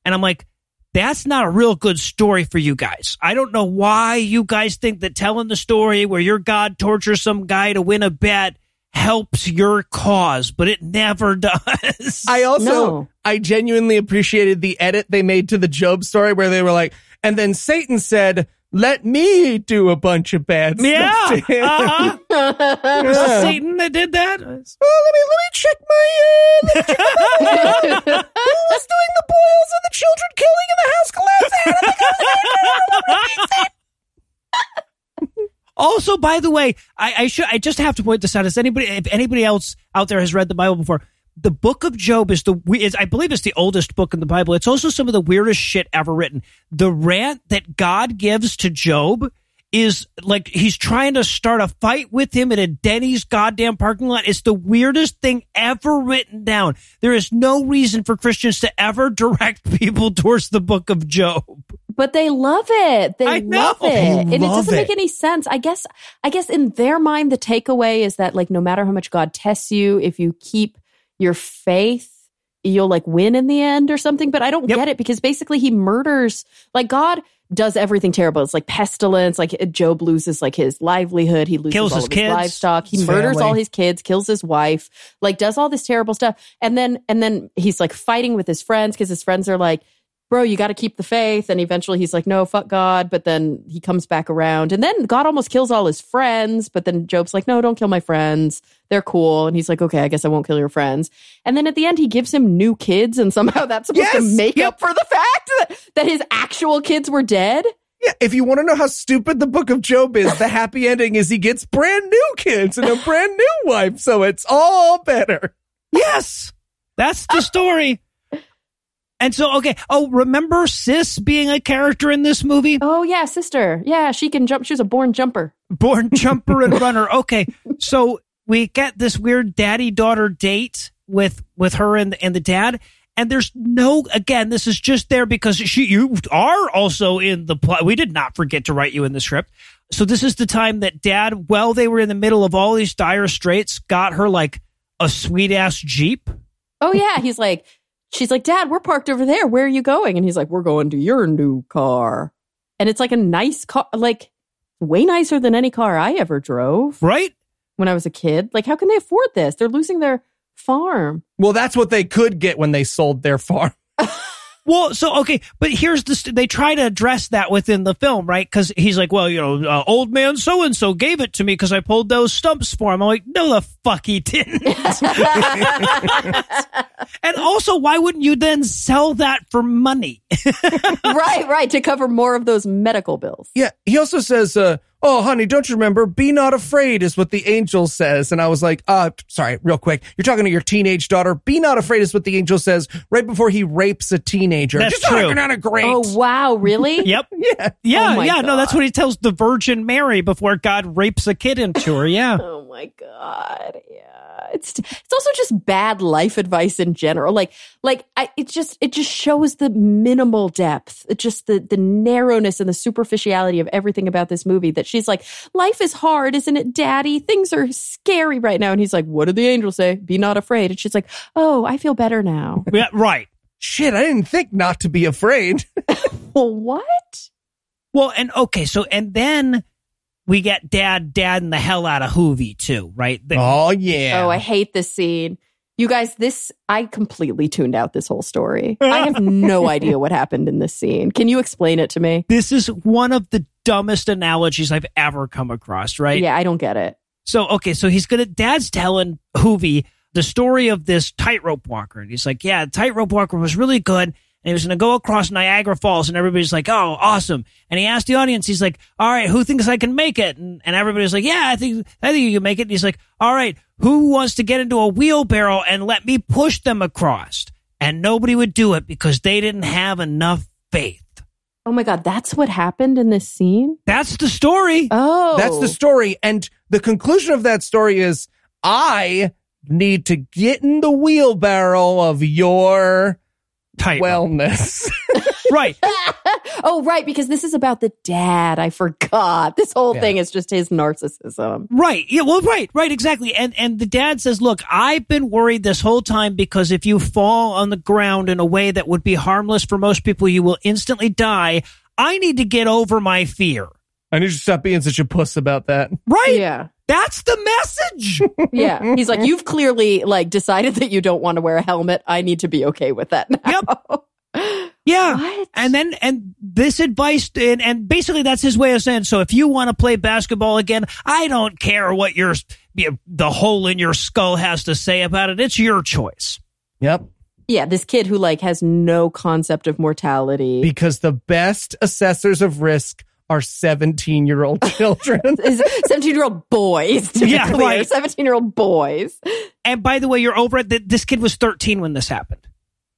And I'm like, that's not a real good story for you guys. I don't know why you guys think that telling the story where your God tortures some guy to win a bet helps your cause, but it never does. I also, no. I genuinely appreciated the edit they made to the Job story where they were like, and then Satan said, let me do a bunch of bad yeah, stuff to him. Uh-huh. Yeah. Was it Satan that did that? Well, let me let me check my... Uh, let me check my who was doing the boils and the children killing and the house collapsing? I think I was doing it. Also, by the way, I, I should I just have to point this out. Is anybody if anybody else out there has read the Bible before? The book of Job is the, is, I believe it's the oldest book in the Bible. It's also some of the weirdest shit ever written. The rant that God gives to Job is like he's trying to start a fight with him in a Denny's goddamn parking lot. It's the weirdest thing ever written down. There is no reason for Christians to ever direct people towards the book of Job. But they love it. They I love know. it. They and love it doesn't it. make any sense. I guess, I guess in their mind, the takeaway is that like no matter how much God tests you, if you keep your faith, you'll like win in the end or something. But I don't yep. get it because basically he murders, like God does everything terrible. It's like pestilence, like Job loses like his livelihood. He loses kills all his, of his kids, livestock. He murders family. all his kids, kills his wife, like does all this terrible stuff. And then, and then he's like fighting with his friends because his friends are like, bro, you got to keep the faith. And eventually he's like, no, fuck God. But then he comes back around. And then God almost kills all his friends. But then Job's like, no, don't kill my friends. They're cool. And he's like, okay, I guess I won't kill your friends. And then at the end, he gives him new kids. And somehow that's supposed yes! to make yep. up for the fact that, that his actual kids were dead. Yeah, if you want to know how stupid the book of Job is, the happy ending is he gets brand new kids and a brand new wife. So it's all better. Yes, that's the story. And so, okay. Oh, remember Sis being a character in this movie? Oh, yeah, sister. Yeah, she can jump. She was a born jumper. Born jumper and runner. Okay. So we get this weird daddy-daughter date with with her and, and the dad. And there's no, again, this is just there because she, you are also in the plot. We did not forget to write you in the script. So this is the time that dad, while they were in the middle of all these dire straits, got her like a sweet-ass Jeep. Oh, yeah. He's like... She's like, Dad, we're parked over there. Where are you going? And he's like, we're going to your new car. And it's like a nice car, like way nicer than any car I ever drove. Right? When I was a kid. Like, how can they afford this? They're losing their farm. Well, that's what they could get when they sold their farm. Well, so, okay, but here's the, st- they try to address that within the film, right? Because he's like, well, you know, uh, old man so-and-so gave it to me because I pulled those stumps for him. I'm like, no, the fuck he didn't. And also, why wouldn't you then sell that for money? Right, right, to cover more of those medical bills. Yeah, he also says, uh, oh, honey, don't you remember? Be not afraid is what the angel says. And I was like, uh, sorry, real quick. You're talking to your teenage daughter. Be not afraid is what the angel says right before he rapes a teenager. That's Just true. Not a great. Oh, wow. Really? Yep. Yeah. Yeah. Oh yeah. God. No, that's what he tells the Virgin Mary before God rapes a kid into her. Yeah. Oh, my God. Yeah. It's it's also just bad life advice in general. Like, like I, it just it just shows the minimal depth, it just the, the narrowness and the superficiality of everything about this movie that she She's like, life is hard, isn't it, Daddy? Things are scary right now. And he's like, what did the angel say? Be not afraid. And she's like, oh, I feel better now. Yeah, right. Shit, I didn't think not to be afraid. Well, what? Well, and okay, so, and then we get dad, dad, and the hell out of Hoovie, too, right? The- oh, yeah. Oh, I hate this scene. You guys, this, I completely tuned out this whole story. I have no idea what happened in this scene. Can you explain it to me? This is one of the dumbest analogies I've ever come across, right? Yeah, I don't get it. So, okay, so he's gonna, dad's telling Hoovie the story of this tightrope walker. And he's like, yeah, the tightrope walker was really good. And he was going to go across Niagara Falls, and everybody's like, oh, awesome. And he asked the audience, he's like, all right, who thinks I can make it? And, and everybody's like, yeah, I think I think you can make it. And he's like, all right, who wants to get into a wheelbarrow and let me push them across? And nobody would do it because they didn't have enough faith. Oh, my God, that's what happened in this scene? That's the story. Oh. That's the story. And the conclusion of that story is, I need to get in the wheelbarrow of your... Tight. Wellness. Right. Oh, right, because this is about the dad. I forgot. This whole yeah. thing is just his narcissism. Right. Yeah, well, right, right, exactly. And and the dad says, look, I've been worried this whole time because if you fall on the ground in a way that would be harmless for most people, you will instantly die. I need to get over my fear. I need you to stop being such a puss about that. Right. Yeah. That's the message. Yeah. He's like, you've clearly like decided that you don't want to wear a helmet. I need to be okay with that now. Yep. Yeah. What? And then, and this advice, and, and basically that's his way of saying, so if you want to play basketball again, I don't care what your, the hole in your skull has to say about it. It's your choice. Yep. Yeah, this kid who like has no concept of mortality. Because the best assessors of risk are seventeen-year-old children. seventeen-year-old boys, to yeah, be clear. Right. seventeen-year-old boys. And by the way, you're over it. This kid was thirteen when this happened.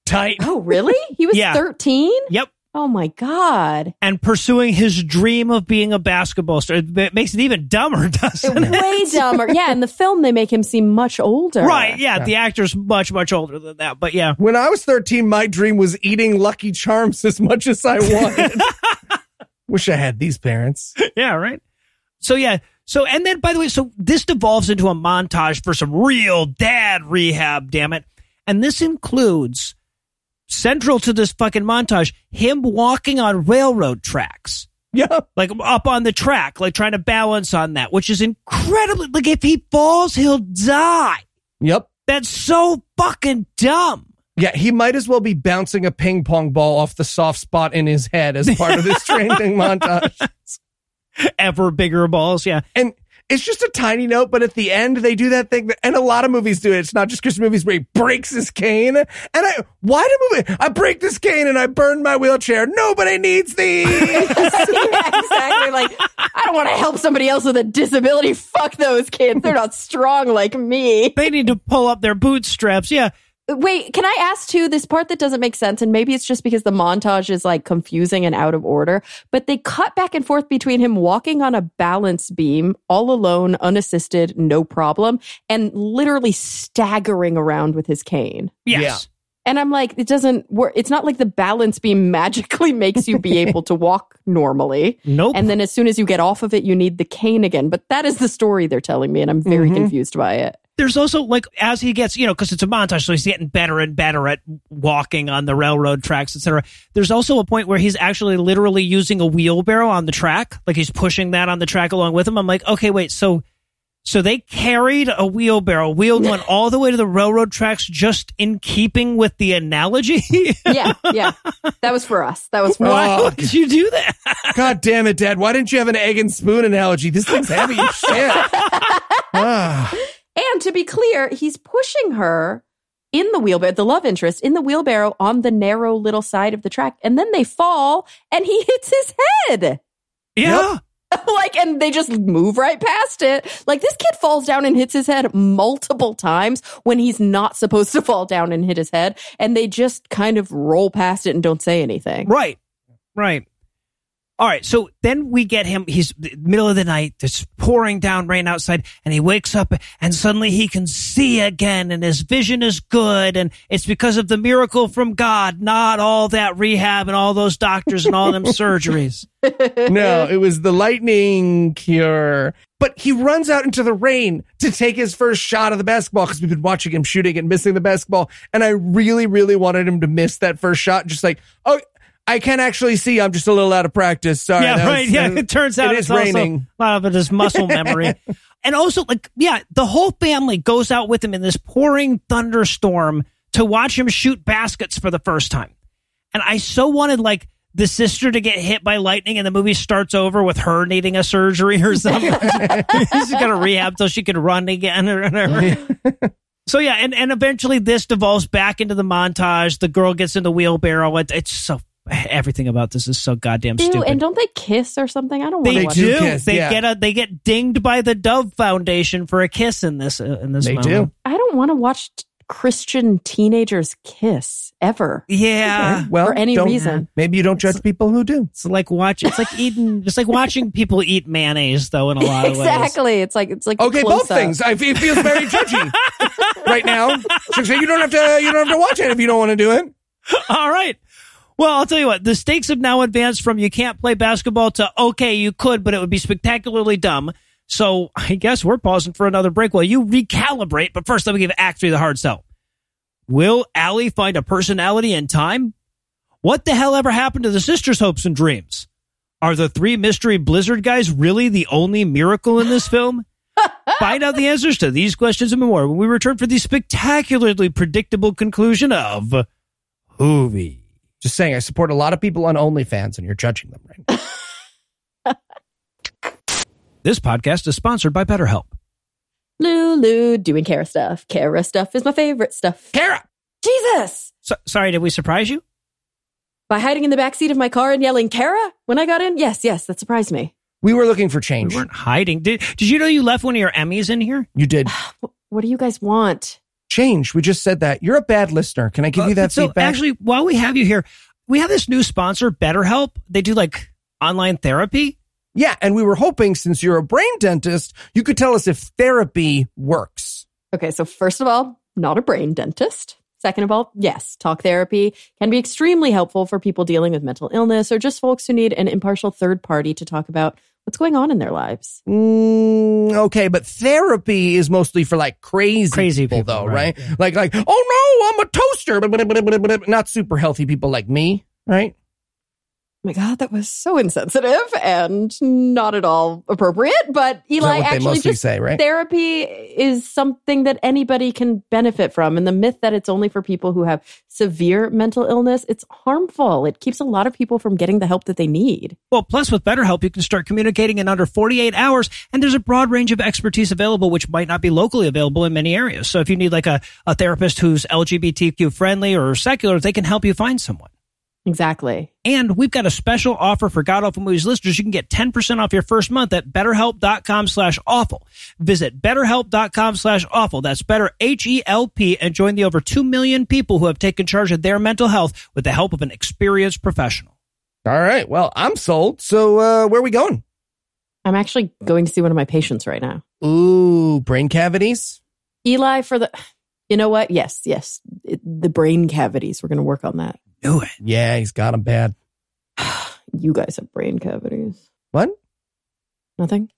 Tight. Oh, really? He was yeah. thirteen? Yep. Oh, my God. And pursuing his dream of being a basketball star. It makes it even dumber, doesn't it? Way dumber. Yeah, in the film, they make him seem much older. Right, yeah, yeah. The actor's much, much older than that, but yeah. When I was thirteen, my dream was eating Lucky Charms as much as I wanted. Wish I had these parents. Yeah, right? So, yeah. So, and then, by the way, so this devolves into a montage for some real dad rehab, damn it. And this includes, central to this fucking montage, him walking on railroad tracks. Yeah. Like, up on the track, like, trying to balance on that, which is incredibly, like, if he falls, he'll die. Yep. That's so fucking dumb. Yeah, he might as well be bouncing a ping pong ball off the soft spot in his head as part of his training montage. Ever bigger balls, yeah. And it's just a tiny note, but at the end, they do that thing that, and a lot of movies do it. It's not just Christian movies where he breaks his cane. And I, why do movies? I break this cane and I burn my wheelchair. Nobody needs these. Yeah, exactly. Like, I don't want to help somebody else with a disability. Fuck those kids. They're not strong like me. They need to pull up their bootstraps. Yeah. Wait, can I ask too, this part that doesn't make sense, and maybe it's just because the montage is like confusing and out of order, but they cut back and forth between him walking on a balance beam, all alone, unassisted, no problem, and literally staggering around with his cane. Yes. Yeah. And I'm like, it doesn't work. It's not like the balance beam magically makes you be able to walk normally. Nope. And then as soon as you get off of it, you need the cane again. But that is the story they're telling me, and I'm very mm-hmm. confused by it. There's also, like, as he gets, you know, because it's a montage, so he's getting better and better at walking on the railroad tracks, et cetera. There's also a point where he's actually literally using a wheelbarrow on the track. Like, he's pushing that on the track along with him. I'm like, okay, wait, so so they carried a wheelbarrow, wheeled one all the way to the railroad tracks just in keeping with the analogy? yeah, yeah. That was for us. That was for Why us. Why did you do that? God damn it, Dad. Why didn't you have an egg and spoon analogy? This thing's heavy as shit. Ah. And to be clear, he's pushing her in the wheelbarrow, the love interest, in the wheelbarrow on the narrow little side of the track. And then they fall and he hits his head. Yeah. Yep. Like, and they just move right past it. Like, this kid falls down and hits his head multiple times when he's not supposed to fall down and hit his head. And they just kind of roll past it and don't say anything. Right. Right. All right, so then we get him, he's middle of the night, it's pouring down rain outside, and he wakes up, and suddenly he can see again, and his vision is good, and it's because of the miracle from God, not all that rehab and all those doctors and all them surgeries. No, it was the lightning cure. But he runs out into the rain to take his first shot of the basketball because we've been watching him shooting and missing the basketball, and I really, really wanted him to miss that first shot, just like, oh, I can actually see. I'm just a little out of practice. Sorry. Yeah, right. Was, yeah, it turns out it it's is raining. Also a lot of it is muscle memory. And also, like, yeah, the whole family goes out with him in this pouring thunderstorm to watch him shoot baskets for the first time. And I so wanted, like, the sister to get hit by lightning and the movie starts over with her needing a surgery or something. She's got to rehab so she can run again or whatever. So, yeah, and, and eventually this devolves back into the montage. The girl gets in the wheelbarrow. It, it's so everything about this is so goddamn Ew, stupid. And don't they kiss or something? I don't want to watch do. Kiss, they yeah. get a, they get dinged by the Dove Foundation for a kiss in this uh, in this they moment. Do. I don't want to watch t- Christian teenagers kiss ever. Yeah. Okay. Well, for any reason. Maybe you don't judge it's, people who do. It's like watch it's like eating it's like watching people eat mayonnaise though in a lot of exactly. ways. Exactly. It's like it's like Okay, both up. Things. I, it feels very judgy right now. So you don't have to you don't have to watch it if you don't want to do it. All right. Well, I'll tell you what, the stakes have now advanced from you can't play basketball to, okay, you could, but it would be spectacularly dumb. So I guess we're pausing for another break while you recalibrate. But first, let me give Act three the hard sell. Will Allie find a personality in time? What the hell ever happened to the sisters' hopes and dreams? Are the three mystery Blizzard guys really the only miracle in this film? Find out the answers to these questions and more when we return for the spectacularly predictable conclusion of Hoovie. Just saying, I support a lot of people on OnlyFans, and you're judging them right now. This podcast is sponsored by BetterHelp. Lulu, doing Kara stuff. Kara stuff is my favorite stuff. Kara! Jesus! So, sorry, did we surprise you? By hiding in the backseat of my car and yelling, Kara, when I got in? Yes, yes, that surprised me. We were looking for change. We weren't hiding. Did, did you know you left one of your Emmys in here? You did. What do you guys want? Change. We just said that. You're a bad listener. Can I give uh, you that so feedback? Actually, while we have you here, we have this new sponsor, BetterHelp. They do like online therapy. Yeah, and we were hoping since you're a brain dentist, you could tell us if therapy works. Okay, so first of all, not a brain dentist. Second of all, yes, talk therapy can be extremely helpful for people dealing with mental illness or just folks who need an impartial third party to talk about what's going on in their lives. Mm, okay, but therapy is mostly for like crazy, crazy people, people though, right? right? Yeah. Like, like, oh no, I'm a toaster, but not super healthy people like me, right? my God, that was so insensitive and not at all appropriate. But Eli, actually just say, right? Therapy is something that anybody can benefit from. And the myth that it's only for people who have severe mental illness, it's harmful. It keeps a lot of people from getting the help that they need. Well, plus with BetterHelp, you can start communicating in under forty-eight hours. And there's a broad range of expertise available, which might not be locally available in many areas. So if you need like a, a therapist who's L G B T Q friendly or secular, they can help you find someone. Exactly. And we've got a special offer for God Awful Movies listeners. You can get ten percent off your first month at BetterHelp.com slash awful. Visit BetterHelp.com slash awful. That's better H E L P and join the over two million people who have taken charge of their mental health with the help of an experienced professional. All right. Well, I'm sold. So uh, where are we going? I'm actually going to see one of my patients right now. Ooh, brain cavities? Eli, for the... You know what? Yes, yes. It, the brain cavities. We're going to work on that. Do it. Yeah, he's got them bad. You guys have brain cavities. What? Nothing.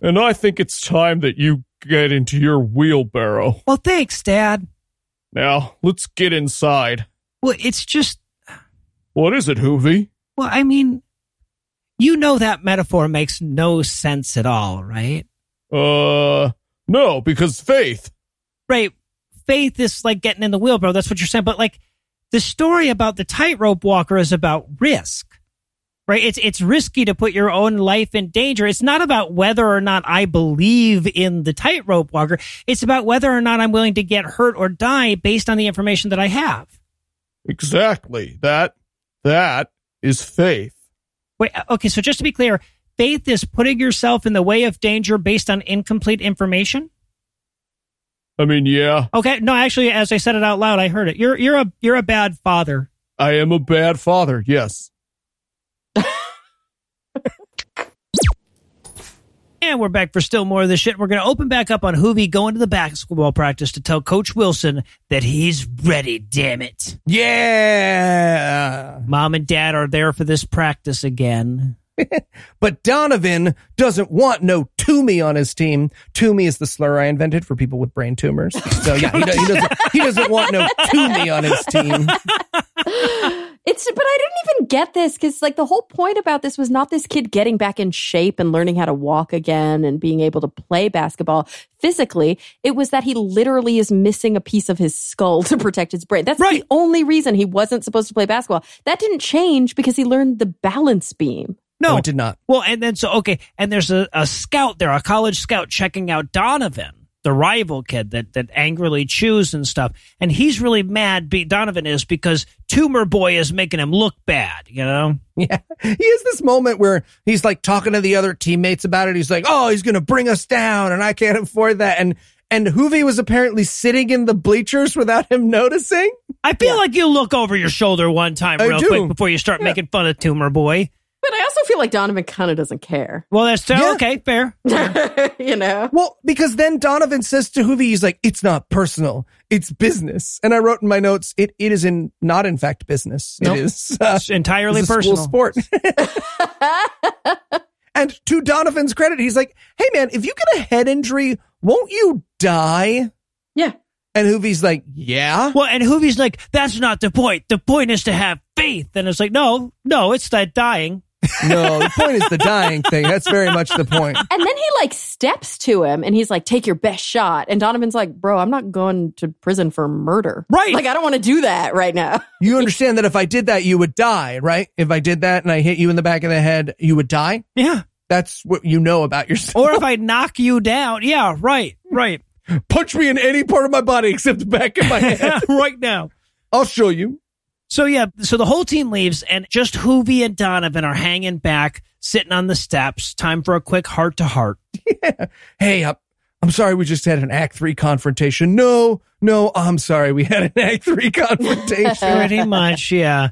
And I think it's time that you get into your wheelbarrow. Well, thanks, Dad. Now, let's get inside. Well, it's just... What is it, Hoovie? Well, I mean, you know that metaphor makes no sense at all, right? Uh, no, because faith. Right. Faith is like getting in the wheelbarrow. That's what you're saying. But like, the story about the tightrope walker is about risk, right? It's it's risky to put your own life in danger. It's not about whether or not I believe in the tightrope walker. It's about whether or not I'm willing to get hurt or die based on the information that I have. Exactly. That that is faith. Wait, okay, so just to be clear, faith is putting yourself in the way of danger based on incomplete information? I mean, yeah. Okay. No, actually, as I said it out loud, I heard it. You're you're a you're a bad father. I am a bad father. Yes. And we're back for still more of this shit. We're going to open back up on Hoovie going to the basketball practice to tell Coach Wilson that he's ready. Damn it! Yeah. Mom and Dad are there for this practice again. But Donovan doesn't want no Toomey on his team. Toomey is the slur I invented for people with brain tumors. So yeah, he, he, doesn't, he doesn't want no Toomey on his team. It's, but I didn't even get this because like the whole point about this was not this kid getting back in shape and learning how to walk again and being able to play basketball physically. It was that he literally is missing a piece of his skull to protect his brain. That's right. The only reason he wasn't supposed to play basketball. That didn't change because he learned the balance beam. No, no, it did not. Well, and then so, okay. And there's a, a scout there, a college scout checking out Donovan, the rival kid that, that angrily chews and stuff. And he's really mad. Be, Donovan is because Tumor Boy is making him look bad, you know? Yeah. He has this moment where he's like talking to the other teammates about it. He's like, oh, he's going to bring us down and I can't afford that. And, and Hoovie was apparently sitting in the bleachers without him noticing. I feel yeah. like you look over your shoulder one time I real do. quick before you start yeah. making fun of Tumor Boy. But I also feel like Donovan kind of doesn't care. Well, that's so, yeah. okay, fair. fair. You know? Well, because then Donovan says to Hoovie, he's like, it's not personal, it's business. And I wrote in my notes, it, it is in not, in fact, business. Nope. It is uh, it's entirely it's a personal. School sport. And to Donovan's credit, he's like, hey, man, if you get a head injury, won't you die? Yeah. And Hoovie's like, yeah. Well, and Hoovie's like, that's not the point. The point is to have faith. And it's like, no, no, it's that dying. No, the point is the dying thing. That's very much the point. And then he like steps to him and he's like, take your best shot. And Donovan's like, bro, I'm not going to prison for murder. Right. Like, I don't want to do that right now. You understand that if I did that, you would die, right? If I did that and I hit you in the back of the head, you would die? Yeah. That's what you know about yourself. Or if I knock you down. Yeah, right, right. Punch me in any part of my body except the back of my head. Right now. I'll show you. So, yeah, so the whole team leaves, and just Hoovie and Donovan are hanging back, sitting on the steps. Time for a quick heart-to-heart. Yeah. Hey, I'm, I'm sorry we just had an Act three confrontation. No, no, I'm sorry we had an Act three confrontation. Pretty much, yeah.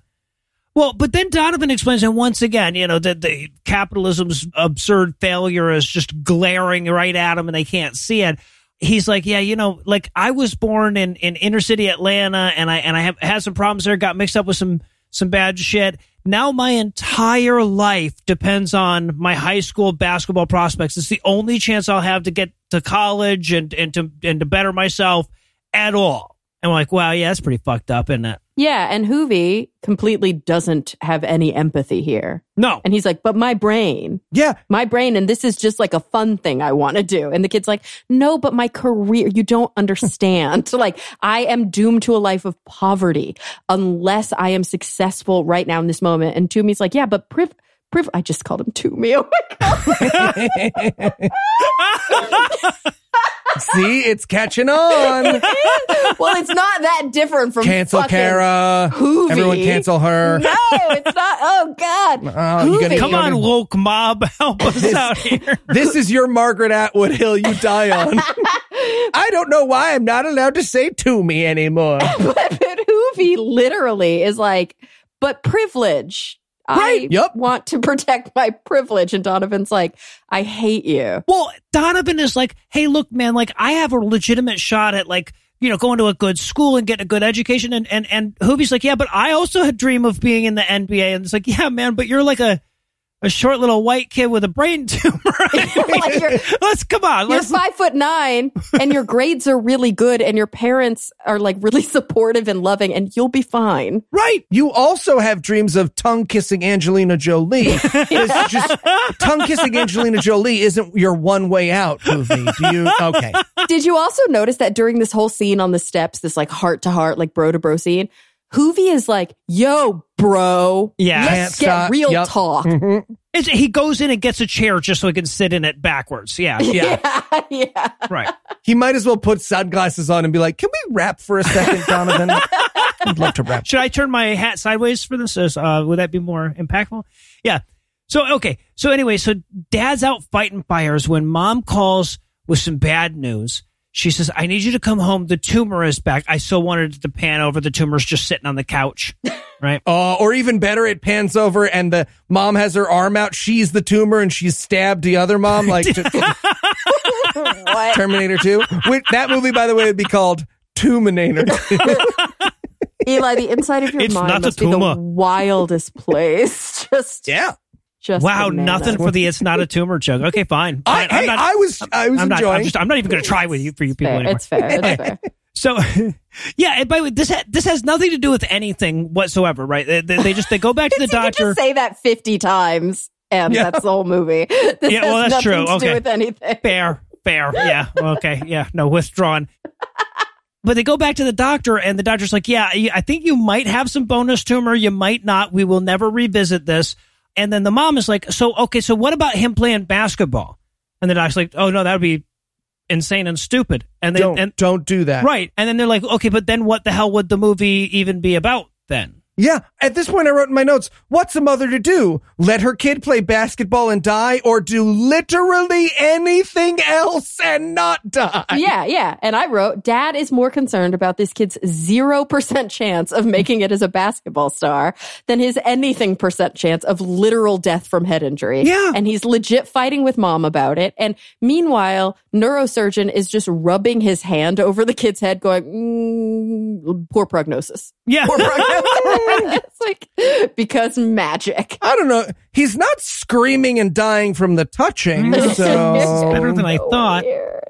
Well, but then Donovan explains, and once again, you know, that the capitalism's absurd failure is just glaring right at them, and they can't see it. He's like, yeah, you know, like I was born in, in inner city Atlanta and I and I have had some problems there, got mixed up with some some bad shit. Now my entire life depends on my high school basketball prospects. It's the only chance I'll have to get to college and, and to and to better myself at all. And we're like, wow, yeah, that's pretty fucked up, isn't it? Yeah, and Hoovie completely doesn't have any empathy here. No. And he's like, but my brain. Yeah. My brain, and this is just like a fun thing I want to do. And the kid's like, no, but my career, you don't understand. Like, I am doomed to a life of poverty unless I am successful right now in this moment. And Toomey's like, yeah, but priv- priv- I just called him Toomey. Oh my God. See, it's catching on. Well, it's not that different from cancel Kara. Hoovie. Everyone cancel her. No, it's not. Oh God. Uh, you gonna, Come you on, gonna... woke mob, help us this, out here. This is your Margaret Atwood hill you die on. I don't know why I'm not allowed to say Toomey anymore. But, but Hoovie literally is like, but privilege. Right. I yep. want to protect my privilege. And Donovan's like, I hate you. Well, Donovan is like, hey, look, man, like I have a legitimate shot at like, you know, going to a good school and getting a good education. And and and Hoovie's like, yeah, but I also had dream of being in the N B A. And it's like, yeah, man, but you're like a a short little white kid with a brain tumor. Like you're, let's come on. Let's, you're five foot nine and your grades are really good and your parents are like really supportive and loving and you'll be fine. Right. You also have dreams of tongue kissing Angelina Jolie. It's just tongue kissing Angelina Jolie isn't your one way out movie. Do you? Okay. Did you also notice that during this whole scene on the steps, this like heart to heart, like bro to bro scene, Hoovie is like, yo, bro, yeah, let's get stop. real yep. talk. Mm-hmm. It's, he goes in and gets a chair just so he can sit in it backwards. Yeah, yeah. yeah, yeah. Right. He might as well put sunglasses on and be like, can we rap for a second, Donovan? I'd love to rap. Should I turn my hat sideways for this? Uh, would that be more impactful? Yeah. So, okay. So anyway, so dad's out fighting fires when mom calls with some bad news. She says, I need you to come home. The tumor is back. I so wanted to pan over. The tumor's just sitting on the couch, right? Oh, uh, or even better, it pans over and the mom has her arm out. She's the tumor and she's stabbed the other mom. Like Terminator two. Wait, that movie, by the way, would be called Tuminator two. Eli, the inside of your it's mind must be the wildest place. Just yeah. Just wow, nothing for the it's not a tumor joke. Okay, fine. fine. I, I'm hey, not, I was, I was I'm enjoying. Not, I'm, just, I'm not even going to try with you for you it's people fair, anymore. It's fair. It's okay. fair. So, yeah. And by the way, this ha- this has nothing to do with anything whatsoever, right? They, they, they just they go back to the doctor. You just say that fifty times, and yeah. that's the whole movie. This yeah, well, has that's nothing true. To okay. do with anything. Fair, fair. Yeah. Okay. Yeah. No, withdrawn. But they go back to the doctor and the doctor's like, "Yeah, I think you might have some bonus tumor. You might not. We will never revisit this." And then the mom is like, so, okay, so what about him playing basketball? And the doc's like, oh, no, that would be insane and stupid. And they, don't, and, don't do that. Right. And then they're like, okay, but then what the hell would the movie even be about then? Yeah. At this point, I wrote in my notes, what's a mother to do? Let her kid play basketball and die, or do literally anything else and not die? Yeah, yeah. And I wrote, dad is more concerned about this kid's zero percent chance of making it as a basketball star than his anything percent chance of literal death from head injury. Yeah. And he's legit fighting with mom about it. And meanwhile, neurosurgeon is just rubbing his hand over the kid's head going, mm, poor prognosis. Yeah. Poor prognosis. It's like, because magic. I don't know. He's not screaming and dying from the touching. So. It's better than I thought. Weird.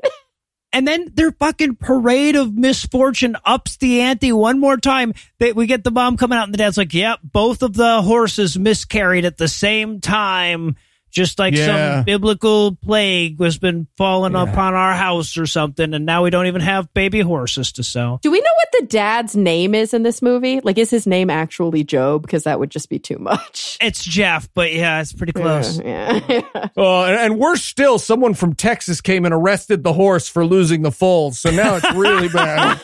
And then their fucking parade of misfortune ups the ante one more time. They, we get the mom coming out and the dad's like, yep, yeah, both of the horses miscarried at the same time. Just like yeah. some biblical plague has been falling yeah. upon our house or something. And now we don't even have baby horses to sell. Do we know what the dad's name is in this movie? Like, is his name actually Job? Because that would just be too much. It's Jeff, but yeah, it's pretty close. Yeah. yeah, yeah. Uh, and, and worse still, someone from Texas came and arrested the horse for losing the foals. So now it's really bad.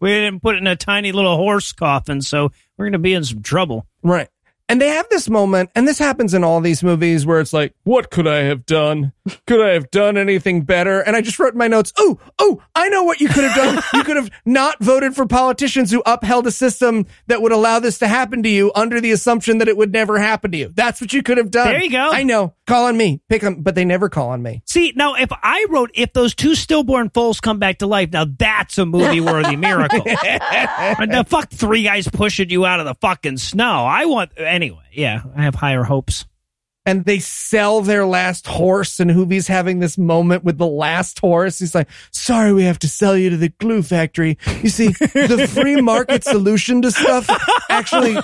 We didn't put it in a tiny little horse coffin. So we're going to be in some trouble. Right. And they have this moment, and this happens in all these movies where it's like, what could I have done? Could I have done anything better? And I just wrote in my notes, oh, oh, I know what you could have done. You could have not voted for politicians who upheld a system that would allow this to happen to you under the assumption that it would never happen to you. That's what you could have done. There you go. I know. Call on me. Pick them. But they never call on me. See, now, if I wrote, if those two stillborn foals come back to life, now that's a movie-worthy miracle. Now, fuck three guys pushing you out of the fucking snow. I want... And anyway, yeah, I have higher hopes. and they sell their last horse, and Hoovie's having this moment with the last horse. He's like, sorry, we have to sell you to the glue factory. You see, the free market solution to stuff, actually,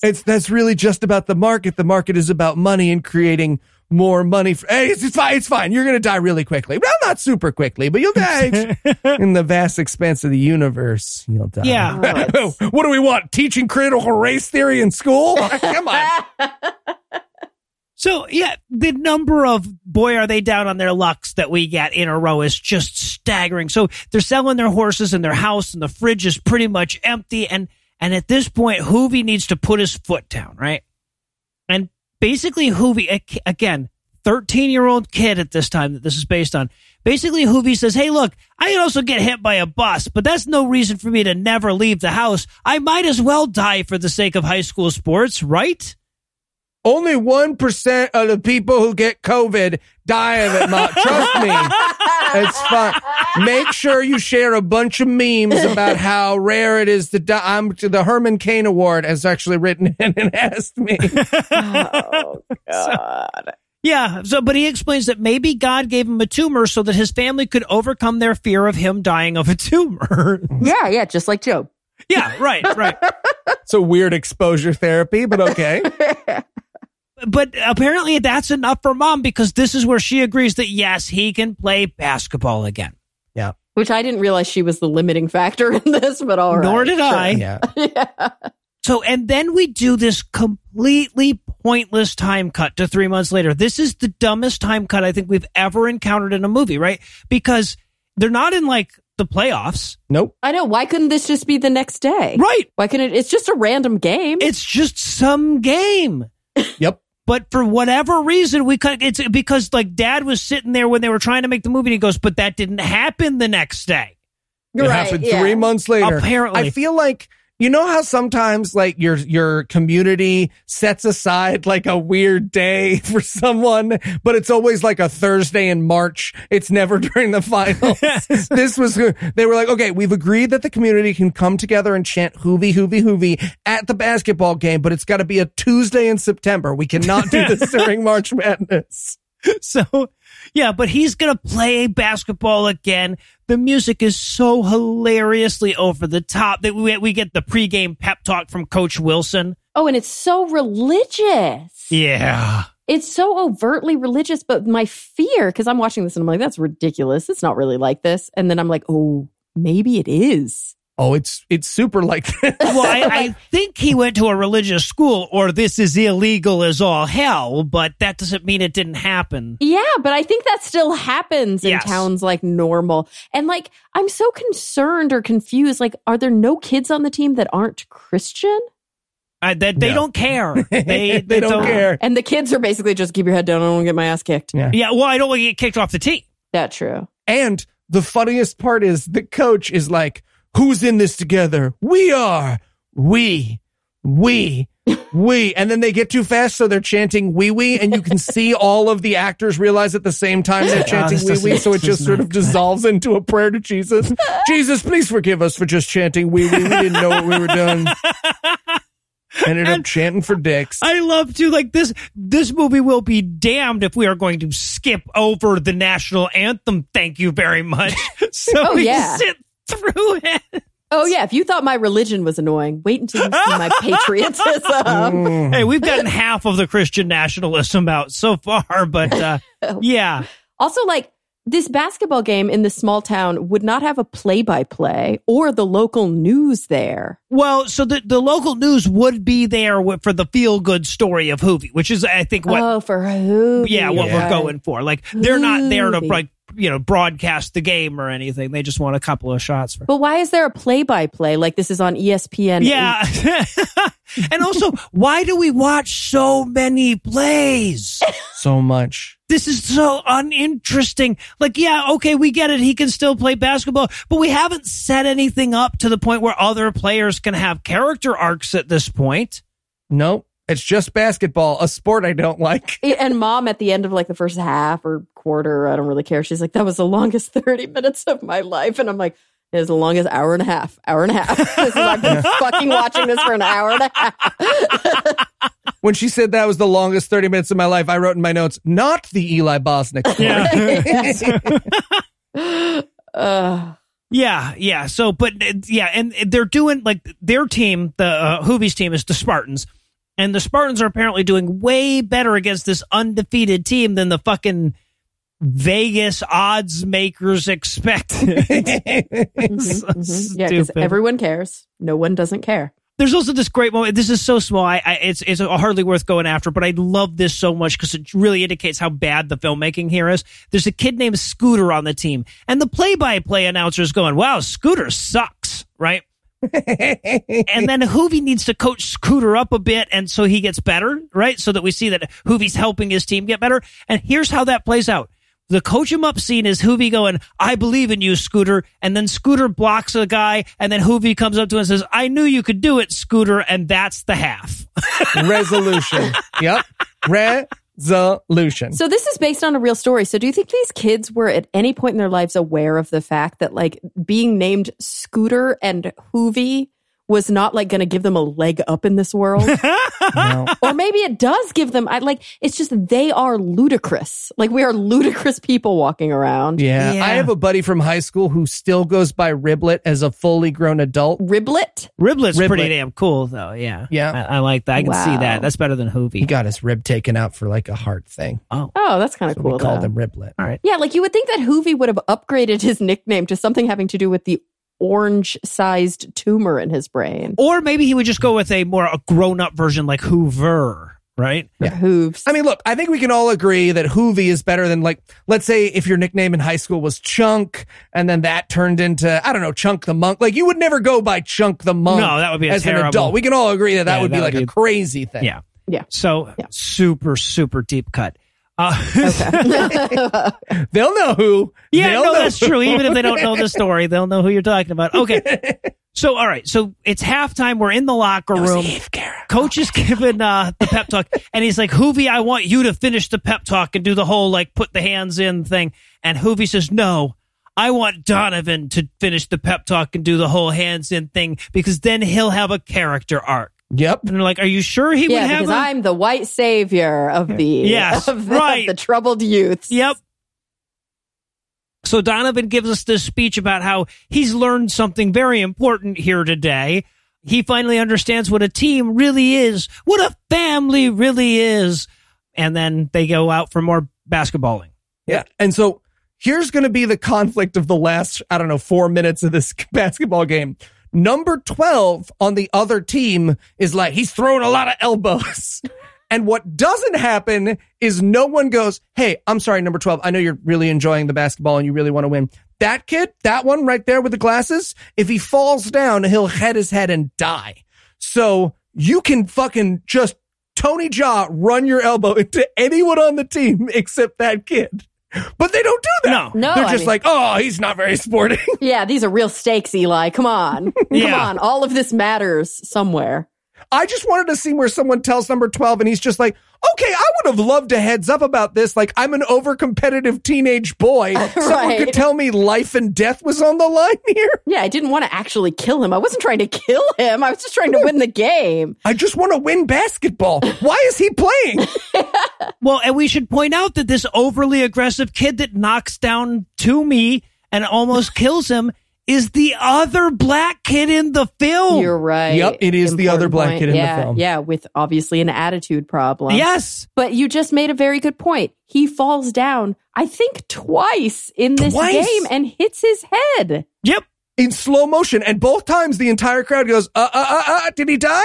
it's that's really just about the market. The market is about money and creating more money. For, hey, it's, it's fine. It's fine. You're going to die really quickly. Well, not super quickly, but you'll die in the vast expanse of the universe. You'll die. Yeah. Oh, what do we want? Teaching critical race theory in school? Come on. So, yeah, the number of boy, are they down on their lucks that we get in a row is just staggering. So they're selling their horses and their house, and the fridge is pretty much empty. And, and at this point, Hoovie needs to put his foot down, right? And basically, Hoovie, again, thirteen-year-old kid at this time that this is based on, basically Hoovie says, hey, look, I can also get hit by a bus, but that's no reason for me to never leave the house. I might as well die for the sake of high school sports, right? Only one percent of the people who get COVID die of it, Ma. Trust me. It's fine. Make sure you share a bunch of memes about how rare it is to die. I'm, the Herman Cain Award has actually written in and asked me. Oh, God. So, yeah. So, but he explains that maybe God gave him a tumor so that his family could overcome their fear of him dying of a tumor. Yeah, yeah. Just like Job. Yeah, right, right. It's a weird exposure therapy, but okay. But apparently that's enough for Mom, because this is where she agrees that, yes, he can play basketball again. Yeah. Which I didn't realize she was the limiting factor in this, but all right. Nor did sure. I. Yeah. Yeah. So, and then we do this completely pointless time cut to three months later. This is the dumbest time cut I think we've ever encountered in a movie, right? Because they're not in, like, the playoffs. Nope. I know. Why couldn't this just be the next day? Right. Why couldn't it? It's just a random game. It's just some game. Yep. But for whatever reason, we cut. It's because, like, Dad was sitting there when they were trying to make the movie, and he goes, "But that didn't happen the next day. It right, happened yeah. three months later." Apparently, I feel like, you know how sometimes, like, your your community sets aside, like, a weird day for someone, but it's always like a Thursday in March. It's never during the finals. This was, they were like, okay, we've agreed that the community can come together and chant Hoovie, Hoovie, Hoovie at the basketball game, but it's got to be a Tuesday in September. We cannot do this during March Madness. So, yeah, but he's going to play basketball again. The music is so hilariously over the top that we we get the pregame pep talk from Coach Wilson. Oh, and it's so religious. Yeah. It's so overtly religious, but my fear, because I'm watching this and I'm like, that's ridiculous. It's not really like this. And then I'm like, oh, maybe it is. Oh, it's it's super like this. Well, I, I think he went to a religious school, or this is illegal as all hell, but that doesn't mean it didn't happen. Yeah, but I think that still happens in yes. towns like Normal. And, like, I'm so concerned or confused. Like, are there no kids on the team that aren't Christian? Uh, that they, they no. don't care. They they, they don't, don't care. And the kids are basically just keep your head down. I don't want to get my ass kicked. Yeah. yeah, well, I don't want to get kicked off the team. That's true. And the funniest part is the coach is like, who's in this together? We are. We. We. We. And then they get too fast, so they're chanting wee wee, and you can see all of the actors realize at the same time they're chanting oh, wee wee, so it just sort of good. dissolves into a prayer to Jesus. Jesus, please forgive us for just chanting wee wee. We didn't know what we were doing. Ended and up chanting for dicks. I love to, like, this this movie will be damned if we are going to skip over the national anthem. Thank you very much. So oh, we yeah. sit through it. Oh, yeah. If you thought my religion was annoying, wait until you see my patriotism. Mm. Hey, we've gotten half of the Christian nationalism out so far, but uh, yeah. Also, like, this basketball game in this small town would not have a play-by-play or the local news there. Well, so the, the local news would be there for the feel-good story of Hoovie, which is, I think, what... Oh, for Hoovie. Yeah, what yeah. we're going for. Like, they're Hoovie. not there to, like, you know, broadcast the game or anything. They just want a couple of shots. For- but why is there a play-by-play? Like, this is on E S P N. Yeah. And also, why do we watch so many plays? So much. This is so uninteresting. Like, yeah, okay, we get it. He can still play basketball, but we haven't set anything up to the point where other players can have character arcs at this point. Nope. It's just basketball, a sport I don't like. And Mom, at the end of, like, the first half or quarter, I don't really care, she's like, that was the longest thirty minutes of my life. And I'm like, it was the longest hour and a half, hour and a half. This is, I've been fucking watching this for an hour and a half. when she said that was the longest thirty minutes of my life, I wrote in my notes, not the Eli Bosnick story. Yeah. uh. Yeah, yeah. So, but yeah, and they're doing like their team, the uh, Hoovie's team is the Spartans, and the Spartans are apparently doing way better against this undefeated team than the fucking Vegas odds makers expected. So yeah, because everyone cares. No one doesn't care. There's also this great moment. This is so small. I, I it's it's hardly worth going after, but I love this so much because it really indicates how bad the filmmaking here is. There's a kid named Scooter on the team, and the play-by-play announcer is going, "Wow, Scooter sucks," right? And then Hoovie needs to coach Scooter up a bit, and so he gets better, right? So that we see that Hoovie's helping his team get better. And here's how that plays out. The coach him up scene is Hoovie going, "I believe in you, Scooter." And then Scooter blocks a guy. And then Hoovie comes up to him and says, "I knew you could do it, Scooter." And that's the half. Resolution. Yep. Resolution. So this is based on a real story. So do you think these kids were at any point in their lives aware of the fact that like being named Scooter and Hoovie was not like going to give them a leg up in this world? No. Or maybe it does give them, I like, it's just they are ludicrous. Like we are ludicrous people walking around. Yeah. yeah. I have a buddy from high school who still goes by Riblet as a fully grown adult. Riblet? Riblet's Riblet. Pretty damn cool though. Yeah. Yeah. I, I like that. I can wow. see that. That's better than Hoovie. He got his rib taken out for like a heart thing. Oh, oh that's kind of so cool. We though. called him Riblet. All right. Yeah. Like you would think that Hoovie would have upgraded his nickname to something having to do with the orange-sized tumor in his brain. Or maybe he would just go with a more a grown-up version like Hoover, right? Yeah. Hooves. I mean, look, I think we can all agree that Hoovie is better than, like, let's say if your nickname in high school was Chunk, and then that turned into, I don't know, Chunk the Monk. Like, you would never go by Chunk the Monk no, that would be a as terrible, an adult. We can all agree that that yeah, would that be, would like, be, a crazy thing. Yeah. Yeah. So, yeah. super, super deep cut. Uh, okay. They'll know who. Yeah, they'll no, know that's who. True. Even if they don't know the story, they'll know who you're talking about. Okay. So, all right. So it's halftime. We're in the locker room. Eve, Coach is giving uh, the pep talk, and he's like, "Hoovie, I want you to finish the pep talk and do the whole like put the hands in thing." And Hoovie says, "No, I want Donovan to finish the pep talk and do the whole hands in thing because then he'll have a character arc." Yep. And they're like, "Are you sure he yeah, would have because a- I'm the white savior of the, yes, of the, right. of the troubled youths." Yep. So Donovan gives us this speech about how he's learned something very important here today. He finally understands what a team really is, what a family really is. And then they go out for more basketballing. Yeah. And so here's going to be the conflict of the last, I don't know, four minutes of this basketball game. Number twelve on the other team is like, he's throwing a lot of elbows. And what doesn't happen is no one goes, "Hey, I'm sorry, number twelve. I know you're really enjoying the basketball and you really want to win. That kid, that one right there with the glasses, if he falls down, he'll head his head and die. So you can fucking just Tony Jaa run your elbow into anyone on the team except that kid." But they don't do that. No, they're just I mean, like, "Oh, he's not very sporting." Yeah, these are real stakes, Eli. Come on. Come yeah. on. All of this matters somewhere. I just wanted to see where someone tells number twelve and he's just like, "Okay, I would have loved a heads up about this. Like, I'm an overcompetitive teenage boy. Right. Someone could tell me life and death was on the line here." Yeah, I didn't want to actually kill him. I wasn't trying to kill him. I was just trying to win the game. I just want to win basketball. Why is he playing?" Well, and we should point out that this overly aggressive kid that knocks down Toomey and almost kills him is the other black kid in the film. You're right. Yep, it is Important the other black point. kid in yeah, the film. Yeah, with obviously an attitude problem. Yes. But you just made a very good point. He falls down, I think, twice in this twice. game and hits his head. Yep. In slow motion. And both times the entire crowd goes, uh, uh, uh, uh, did he die?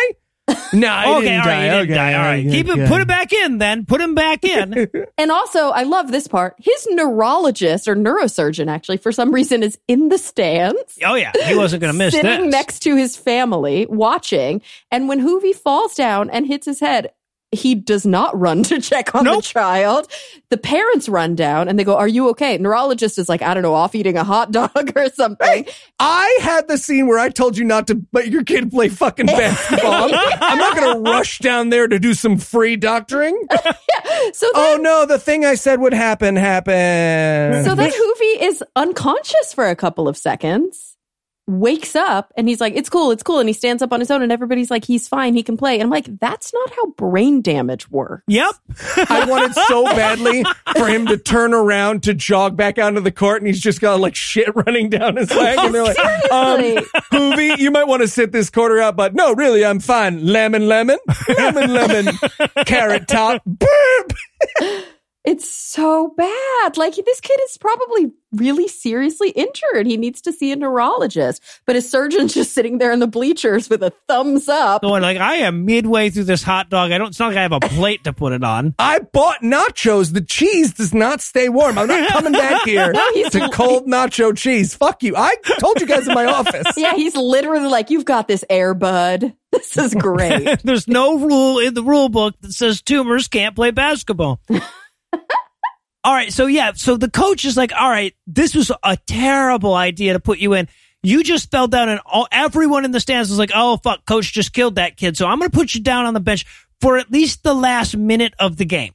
No, he okay, didn't all right, die. He didn't okay, die. All right, yeah, keep yeah, him. Yeah. Put him back in. Then put him back in. And also, I love this part. His neurologist or neurosurgeon, actually, for some reason, is in the stands. Oh yeah, he wasn't going to miss that. Sitting this. next to his family, watching. And when Hoovie falls down and hits his head, he does not run to check on nope. the child. The parents run down and they go, "Are you okay?" Neurologist is like, I don't know, off eating a hot dog or something. Hey, I had the scene where I told you not to let your kid play fucking basketball. yeah. I'm not going to rush down there to do some free doctoring. yeah. So then, oh no, the thing I said would happen, happened. So then Hoovie is unconscious for a couple of seconds. wakes up and he's like, it's cool, it's cool. And he stands up on his own and everybody's like, he's fine, he can play. And I'm like, that's not how brain damage works. Yep. I wanted so badly for him to turn around to jog back onto the court and he's just got like shit running down his leg. And they're like, um, Hoovie, you might want to sit this quarter out, but no, really, I'm fine. Lemon, lemon, lemon, lemon, carrot top, burp. It's so bad. Like, this kid is probably really seriously injured. He needs to see a neurologist. But his surgeon's just sitting there in the bleachers with a thumbs up. Going like, I am midway through this hot dog. I don't, it's not like I have a plate to put it on. I bought nachos. The cheese does not stay warm. I'm not coming back here no, he's to li- cold nacho cheese. Fuck you. I told you guys in my office. Yeah, he's literally like, you've got this, air bud. This is great. There's no rule in the rule book that says tumors can't play basketball. All right. So, yeah. So the coach is like, all right, this was a terrible idea to put you in. You just fell down and all, everyone in the stands was like, oh, fuck, coach just killed that kid. So I'm going to put you down on the bench for at least the last minute of the game.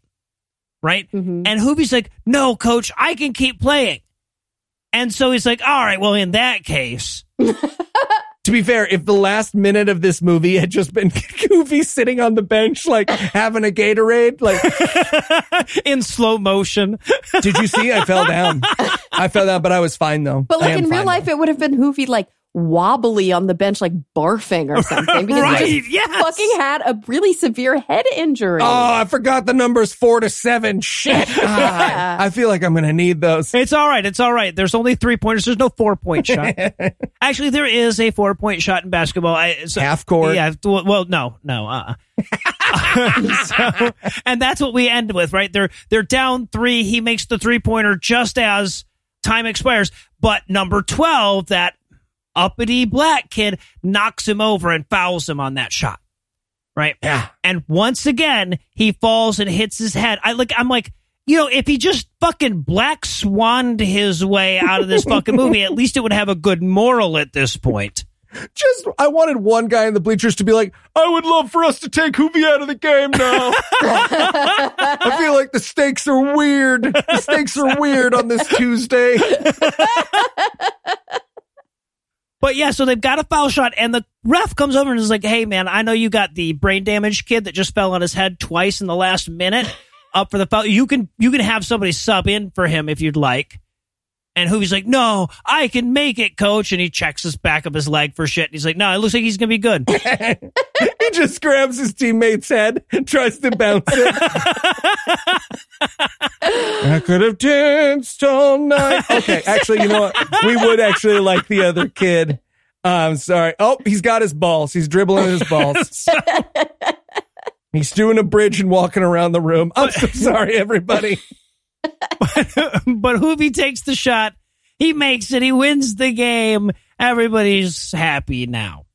Right. Mm-hmm. And Hoobie's like, no, coach, I can keep playing. And so he's like, all right, well, in that case. To be fair, if the last minute of this movie had just been Goofy sitting on the bench, like, having a Gatorade, like... in slow motion. Did you see? I fell down. I fell down, but I was fine, though. But, like, in real life, though. It would have been Goofy, like, wobbly on the bench, like, barfing or something. Because right, he just yes. fucking had a really severe head injury. Oh, I forgot the numbers four to seven. Shit. yeah. I feel like I'm going to need those. It's all right. It's all right. There's only three pointers. There's no four-point shot. Actually, there is a four-point shot in basketball. I, so, half court. Yeah. Well, well no, no. Uh-uh. so, and that's what we end with, right? They're they're down three. He makes the three-pointer just as time expires. But number twelve, that uppity black kid, knocks him over and fouls him on that shot. Right? Yeah. And once again, he falls and hits his head. I like. I'm like, you know, if he just fucking black swanned his way out of this fucking movie, at least it would have a good moral at this point. Just, I wanted one guy in the bleachers to be like, I would love for us to take Hoovie out of the game now. I feel like the stakes are weird. The stakes are weird on this Tuesday. But yeah, so they've got a foul shot, and the ref comes over and is like, hey, man, I know you got the brain damaged kid that just fell on his head twice in the last minute up for the foul. You can you can have somebody sub in for him if you'd like. And Hoovie's like, no, I can make it, coach. And he checks his back of his leg for shit. And he's like, no, it looks like he's going to be good. He just grabs his teammate's head and tries to bounce it. I could have danced all night. Okay, actually, you know what? We would actually like the other kid. Uh, I'm sorry. Oh, he's got his balls. He's dribbling his balls. He's doing a bridge and walking around the room. I'm so sorry, everybody. but, but Hoovie takes the shot. He makes it. He wins the game. Everybody's happy now.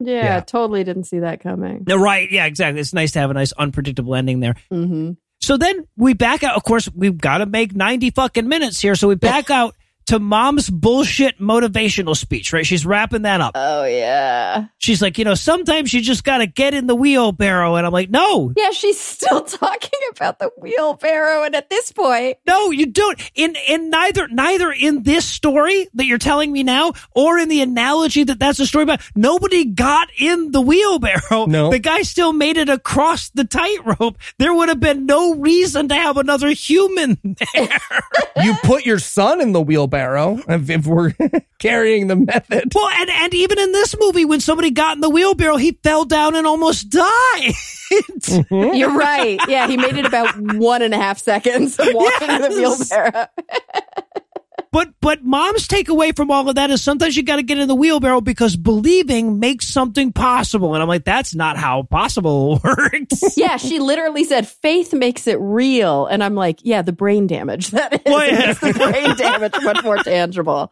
Yeah, yeah. Totally didn't see that coming. Right. Yeah, exactly. It's nice to have a nice unpredictable ending there. Mm-hmm. So then we back out. Of course, we've got to make ninety fucking minutes here. So we back out to mom's bullshit motivational speech, right? She's wrapping that up. Oh, yeah. She's like, you know, sometimes you just got to get in the wheelbarrow. And I'm like, no. Yeah, she's still talking about the wheelbarrow. And at this point. No, you don't. In in neither neither in this story that you're telling me now or in the analogy that that's a story about, nobody got in the wheelbarrow. No. The guy still made it across the tightrope. There would have been no reason to have another human there. You put your son in the wheelbarrow. Barrow, if, if we're carrying the method. Well, and, and even in this movie, when somebody got in the wheelbarrow, he fell down and almost died. Mm-hmm. You're right. Yeah, he made it about one and a half seconds of walking yes. in the wheelbarrow. but but mom's takeaway from all of that is sometimes you got to get in the wheelbarrow because believing makes something possible. And I'm like, that's not how possible works. Yeah, she literally said faith makes it real. And I'm like, yeah, the brain damage. That is well, yeah. the brain damage much more tangible.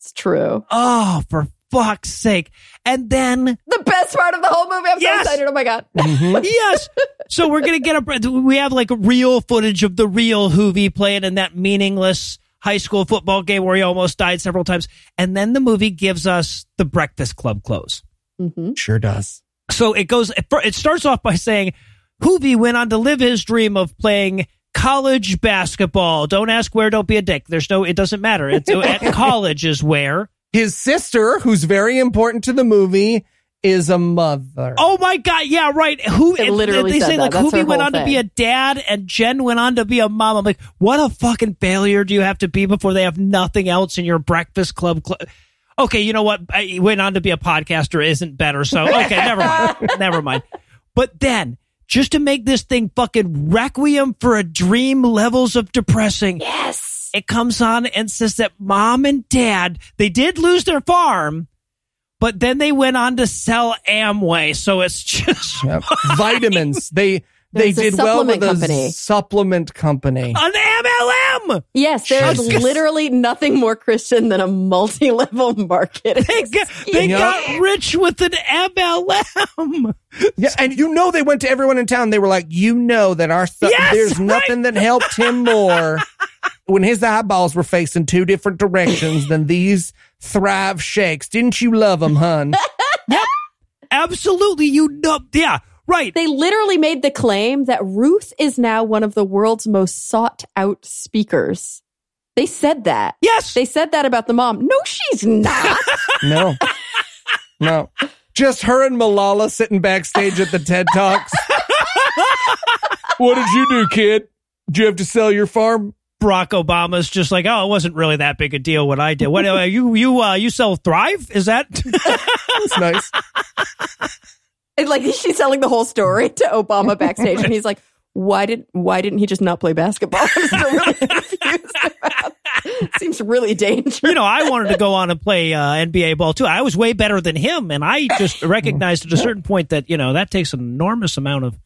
It's true. Oh, for fuck's sake. And then the best part of the whole movie. I'm yes. so excited. Oh, my God. Mm-hmm. yes. So we're going to get a we have like real footage of the real Hoovie playing in that meaningless high school football game where he almost died several times. And then the movie gives us the Breakfast Club close. Mm-hmm. Sure does. So it goes, it starts off by saying, Hoovie went on to live his dream of playing college basketball. Don't ask where, don't be a dick. There's no, it doesn't matter. It's at college is where. His sister, who's very important to the movie, is a mother. Oh my God. Yeah, right. Who it literally they say that. Like Hoovie went on thing. to be a dad and Jen went on to be a mom. I'm like, what a fucking failure do you have to be before they have nothing else in your Breakfast Club club? Okay, you know what? I went on to be a podcaster isn't better. So, okay, never mind. Never mind. But then, just to make this thing fucking Requiem for a Dream levels of depressing. Yes. It comes on and says that mom and dad, they did lose their farm, but then they went on to sell Amway. So it's just yep. vitamins. They they did well with company. a supplement company. An M L M! Yes, there Jesus. is literally nothing more Christian than a multi-level market. They, got, they yep. got rich with an M L M. Yeah, and you know they went to everyone in town. They were like, you know that our su- yes, there's right? nothing that helped him more when his eyeballs were facing two different directions than these Thrive shakes. Didn't you love them, hun? Yep, absolutely. You know, yeah. Right. They literally made the claim that Ruth is now one of the world's most sought out speakers. They said that. Yes. They said that about the mom. No, she's not. No. No. Just her and Malala sitting backstage at the TED Talks. What did you do, kid? Did you have to sell your farm? Barack Obama's just like, oh, it wasn't really that big a deal what I did. What uh, you you uh, you sell Thrive? Is that? That's nice. And like she's telling the whole story to Obama backstage, and he's like, "Why did why didn't he just not play basketball?" I'm still really confused about it. Seems really dangerous. You know, I wanted to go on and play uh, N B A ball too. I was way better than him, and I just recognized at a certain point that you know that takes an enormous amount of.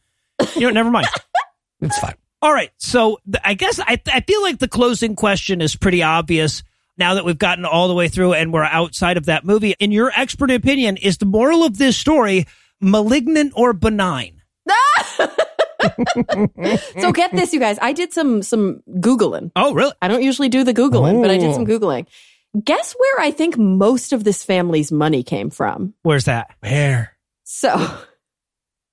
You know, never mind. It's fine. All right, so th- I guess I th- I feel like the closing question is pretty obvious. Now that we've gotten all the way through and we're outside of that movie, in your expert opinion, is the moral of this story malignant or benign? So get this, you guys. I did some some Googling. Oh, really? I don't usually do the Googling, oh. but I did some Googling. Guess where I think most of this family's money came from? Where's that? Where? So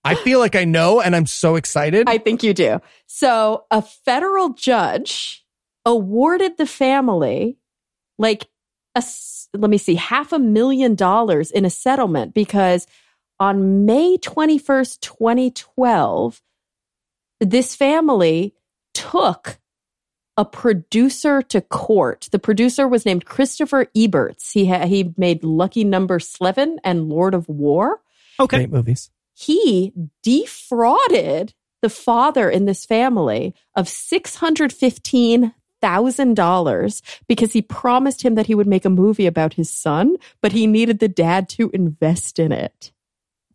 I feel like I know, and I'm so excited. I think you do. So a federal judge awarded the family like, a, let me see, half a million dollars in a settlement because on May twenty-first, twenty twelve, this family took a producer to court. The producer was named Christopher Eberts. He ha- he made Lucky Number Slevin and Lord of War. Okay. Great movies. He defrauded the father in this family of six hundred fifteen thousand dollars because he promised him that he would make a movie about his son, but he needed the dad to invest in it.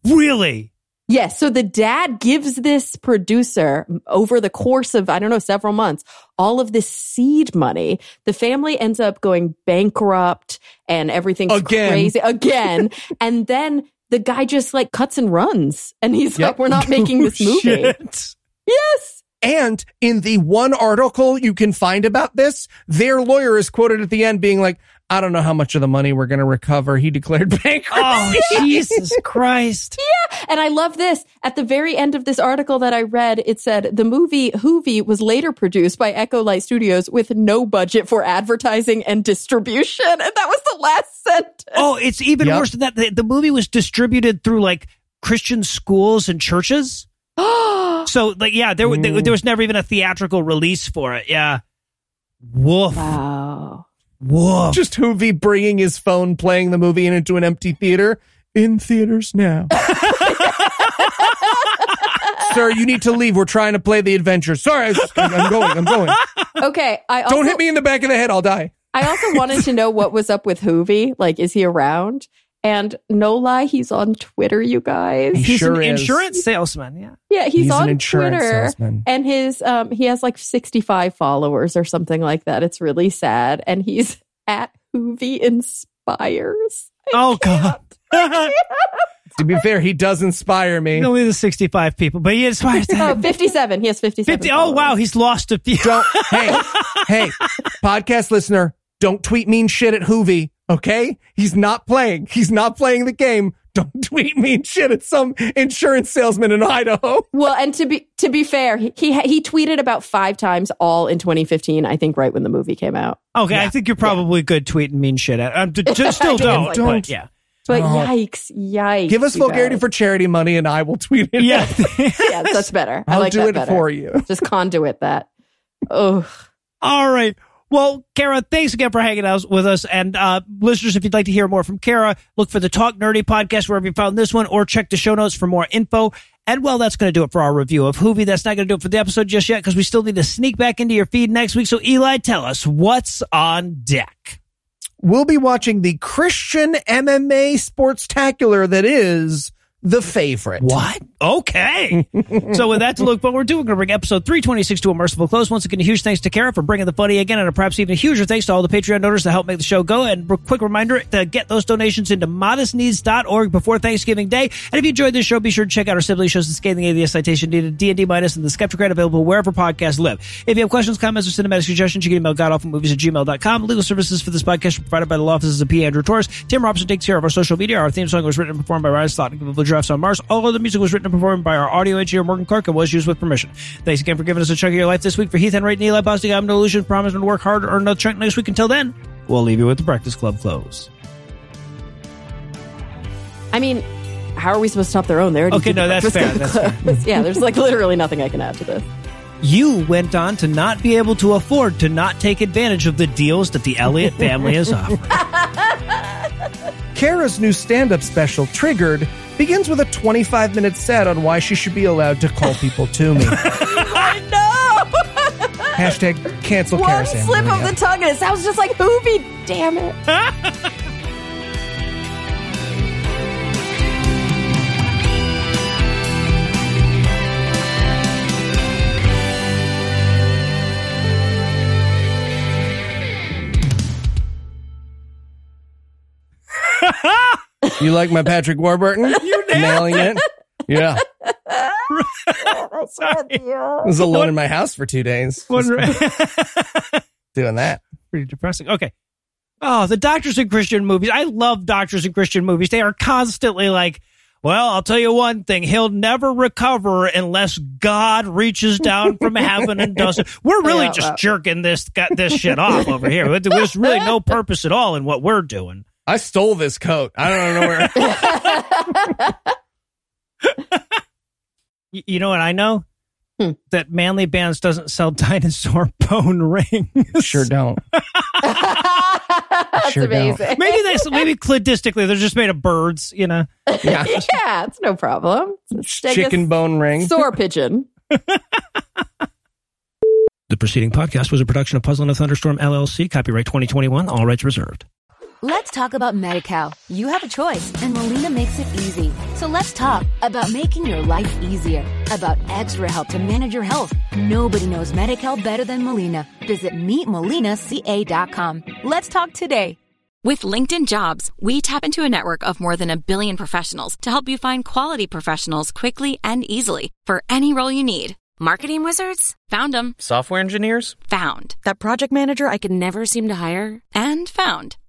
Really? Yes. Yeah, so the dad gives this producer over the course of, I don't know, several months, all of this seed money. The family ends up going bankrupt and everything's again. crazy again. And then the guy just like cuts and runs. And he's yep. like, we're not making this movie. Shit. Yes. And in the one article you can find about this, their lawyer is quoted at the end being like, I don't know how much of the money we're going to recover. He declared bankruptcy. Oh, Jesus Christ. Yeah. And I love this. At the very end of this article that I read, it said the movie Hoovie was later produced by Echo Light Studios with no budget for advertising and distribution. And that was the last sentence. Oh, it's even yep. worse than that. The, the movie was distributed through like Christian schools and churches. So, like, yeah, there, mm. there, there was never even a theatrical release for it. Yeah. Woof. Wow. Whoa. Just Hoovie bringing his phone, playing the movie and into an empty theater. In theaters now. Sir, you need to leave. We're trying to play the adventure. Sorry, I was just, I'm going. I'm going. Okay. I also, Don't hit me in the back of the head. I'll die. I also wanted to know what was up with Hoovie. Like, is he around? And no lie, he's on Twitter, you guys. He he's sure an is. insurance salesman, yeah. Yeah, he's, he's on an Twitter. Salesman. And his um he has like sixty-five followers or something like that. It's really sad. And he's at Hoovie Inspires. I oh God. To be fair, he does inspire me. Only the sixty-five people, but he inspires them. Oh, fifty-seven. He has fifty-seven. fifty, oh wow, he's lost a few. Don't, hey, hey, podcast listener, don't tweet mean shit at Hoovie. Okay? He's not playing. He's not playing the game. don't tweet mean shit at some insurance salesman in Idaho. Well, and to be to be fair, he he tweeted about five times all in twenty fifteen, I think, right when the movie came out. Okay, yeah. I think you're probably yeah. good tweeting mean shit at. Um, d- d- still don't. Like, don't. But, yeah. But oh. yikes, yikes. Give us Vulgarity guys. For Charity money and I will tweet it. Yeah, yeah that's better. I I'll like do that it better. For you. Just conduit that. Ugh. All right. Well, Kara, thanks again for hanging out with us. And uh, listeners, if you'd like to hear more from Kara, look for the Talk Nerdy podcast wherever you found this one, or check the show notes for more info. And, well, that's going to do it for our review of Hoovie. That's not going to do it for the episode just yet because we still need to sneak back into your feed next week. So, Eli, tell us what's on deck. We'll be watching the Christian M M A sports-tacular that is The Favorite. What? Okay. So with that to look forward to, we're going to bring episode three twenty-six to a merciful close. Once again, a huge thanks to Kara for bringing the funny again, and a perhaps even a huger thanks to all the Patreon donors that help make the show go. And a quick reminder to get those donations into modest needs dot org before Thanksgiving Day. And if you enjoyed this show, be sure to check out our sibling shows, The Scathing Atheist, Citation Needed, D and D Minus, and The Skeptocrat, available wherever podcasts live. If you have questions, comments, or cinematic suggestions, you can email godawfulmovies at gmail dot com. Legal services for this podcast are provided by the law offices of P. Andrew Torres. Tim Robson takes care of our social media. Our theme song was written and performed by Ryan Slotnick of the Drafts on Mars. All of the music was written and performed by our audio engineer Morgan Clark and was used with permission. Thanks again for giving us a chunk of your life this week. For Heath Enright and Eli Bostic, I'm No Illusion. Promise to work hard to earn another chunk next week. Until then, we'll leave you with the Breakfast Club close. I mean, how are we supposed to stop their own? They already okay, no, that's fair. That's fair. Yeah, there's like literally nothing I can add to this. You went on to not be able to afford to not take advantage of the deals that the Elliott family is offering. Kara's new stand-up special, Triggered, begins with a twenty-five minute set on why she should be allowed to call people to me. I know! Hashtag cancel One Kara Sandberg. One slip of the tongue and it sounds just like Hoovie, damn it. You like my Patrick Warburton? You nailing it. Yeah. Oh, I was alone what? in my house for two days. Doing that. Pretty depressing. Okay. Oh, the doctors in Christian movies. I love doctors in Christian movies. They are constantly like, well, I'll tell you one thing. He'll never recover unless God reaches down from heaven and does it. We're really yeah, just wow. jerking this got this shit off over here. There's really no purpose at all in what we're doing. I stole this coat. I don't know where. You know what I know? Hmm. That ManlyBands doesn't sell dinosaur bone rings. Sure don't. That's sure amazing. Don't. Maybe they, maybe cladistically, they're just made of birds. You know? Yeah, yeah, it's no problem. It's chicken bone ring. Sore pigeon. The preceding podcast was a production of Puzzle and a Thunderstorm L L C. Copyright twenty twenty-one. All rights reserved. Let's talk about Medi-Cal. You have a choice, and Molina makes it easy. So let's talk about making your life easier, about extra help to manage your health. Nobody knows Medi-Cal better than Molina. Visit meet molina c a dot com. Let's talk today. With LinkedIn Jobs, we tap into a network of more than a billion professionals to help you find quality professionals quickly and easily for any role you need. Marketing wizards? Found them. Software engineers? Found. That project manager I could never seem to hire? And found.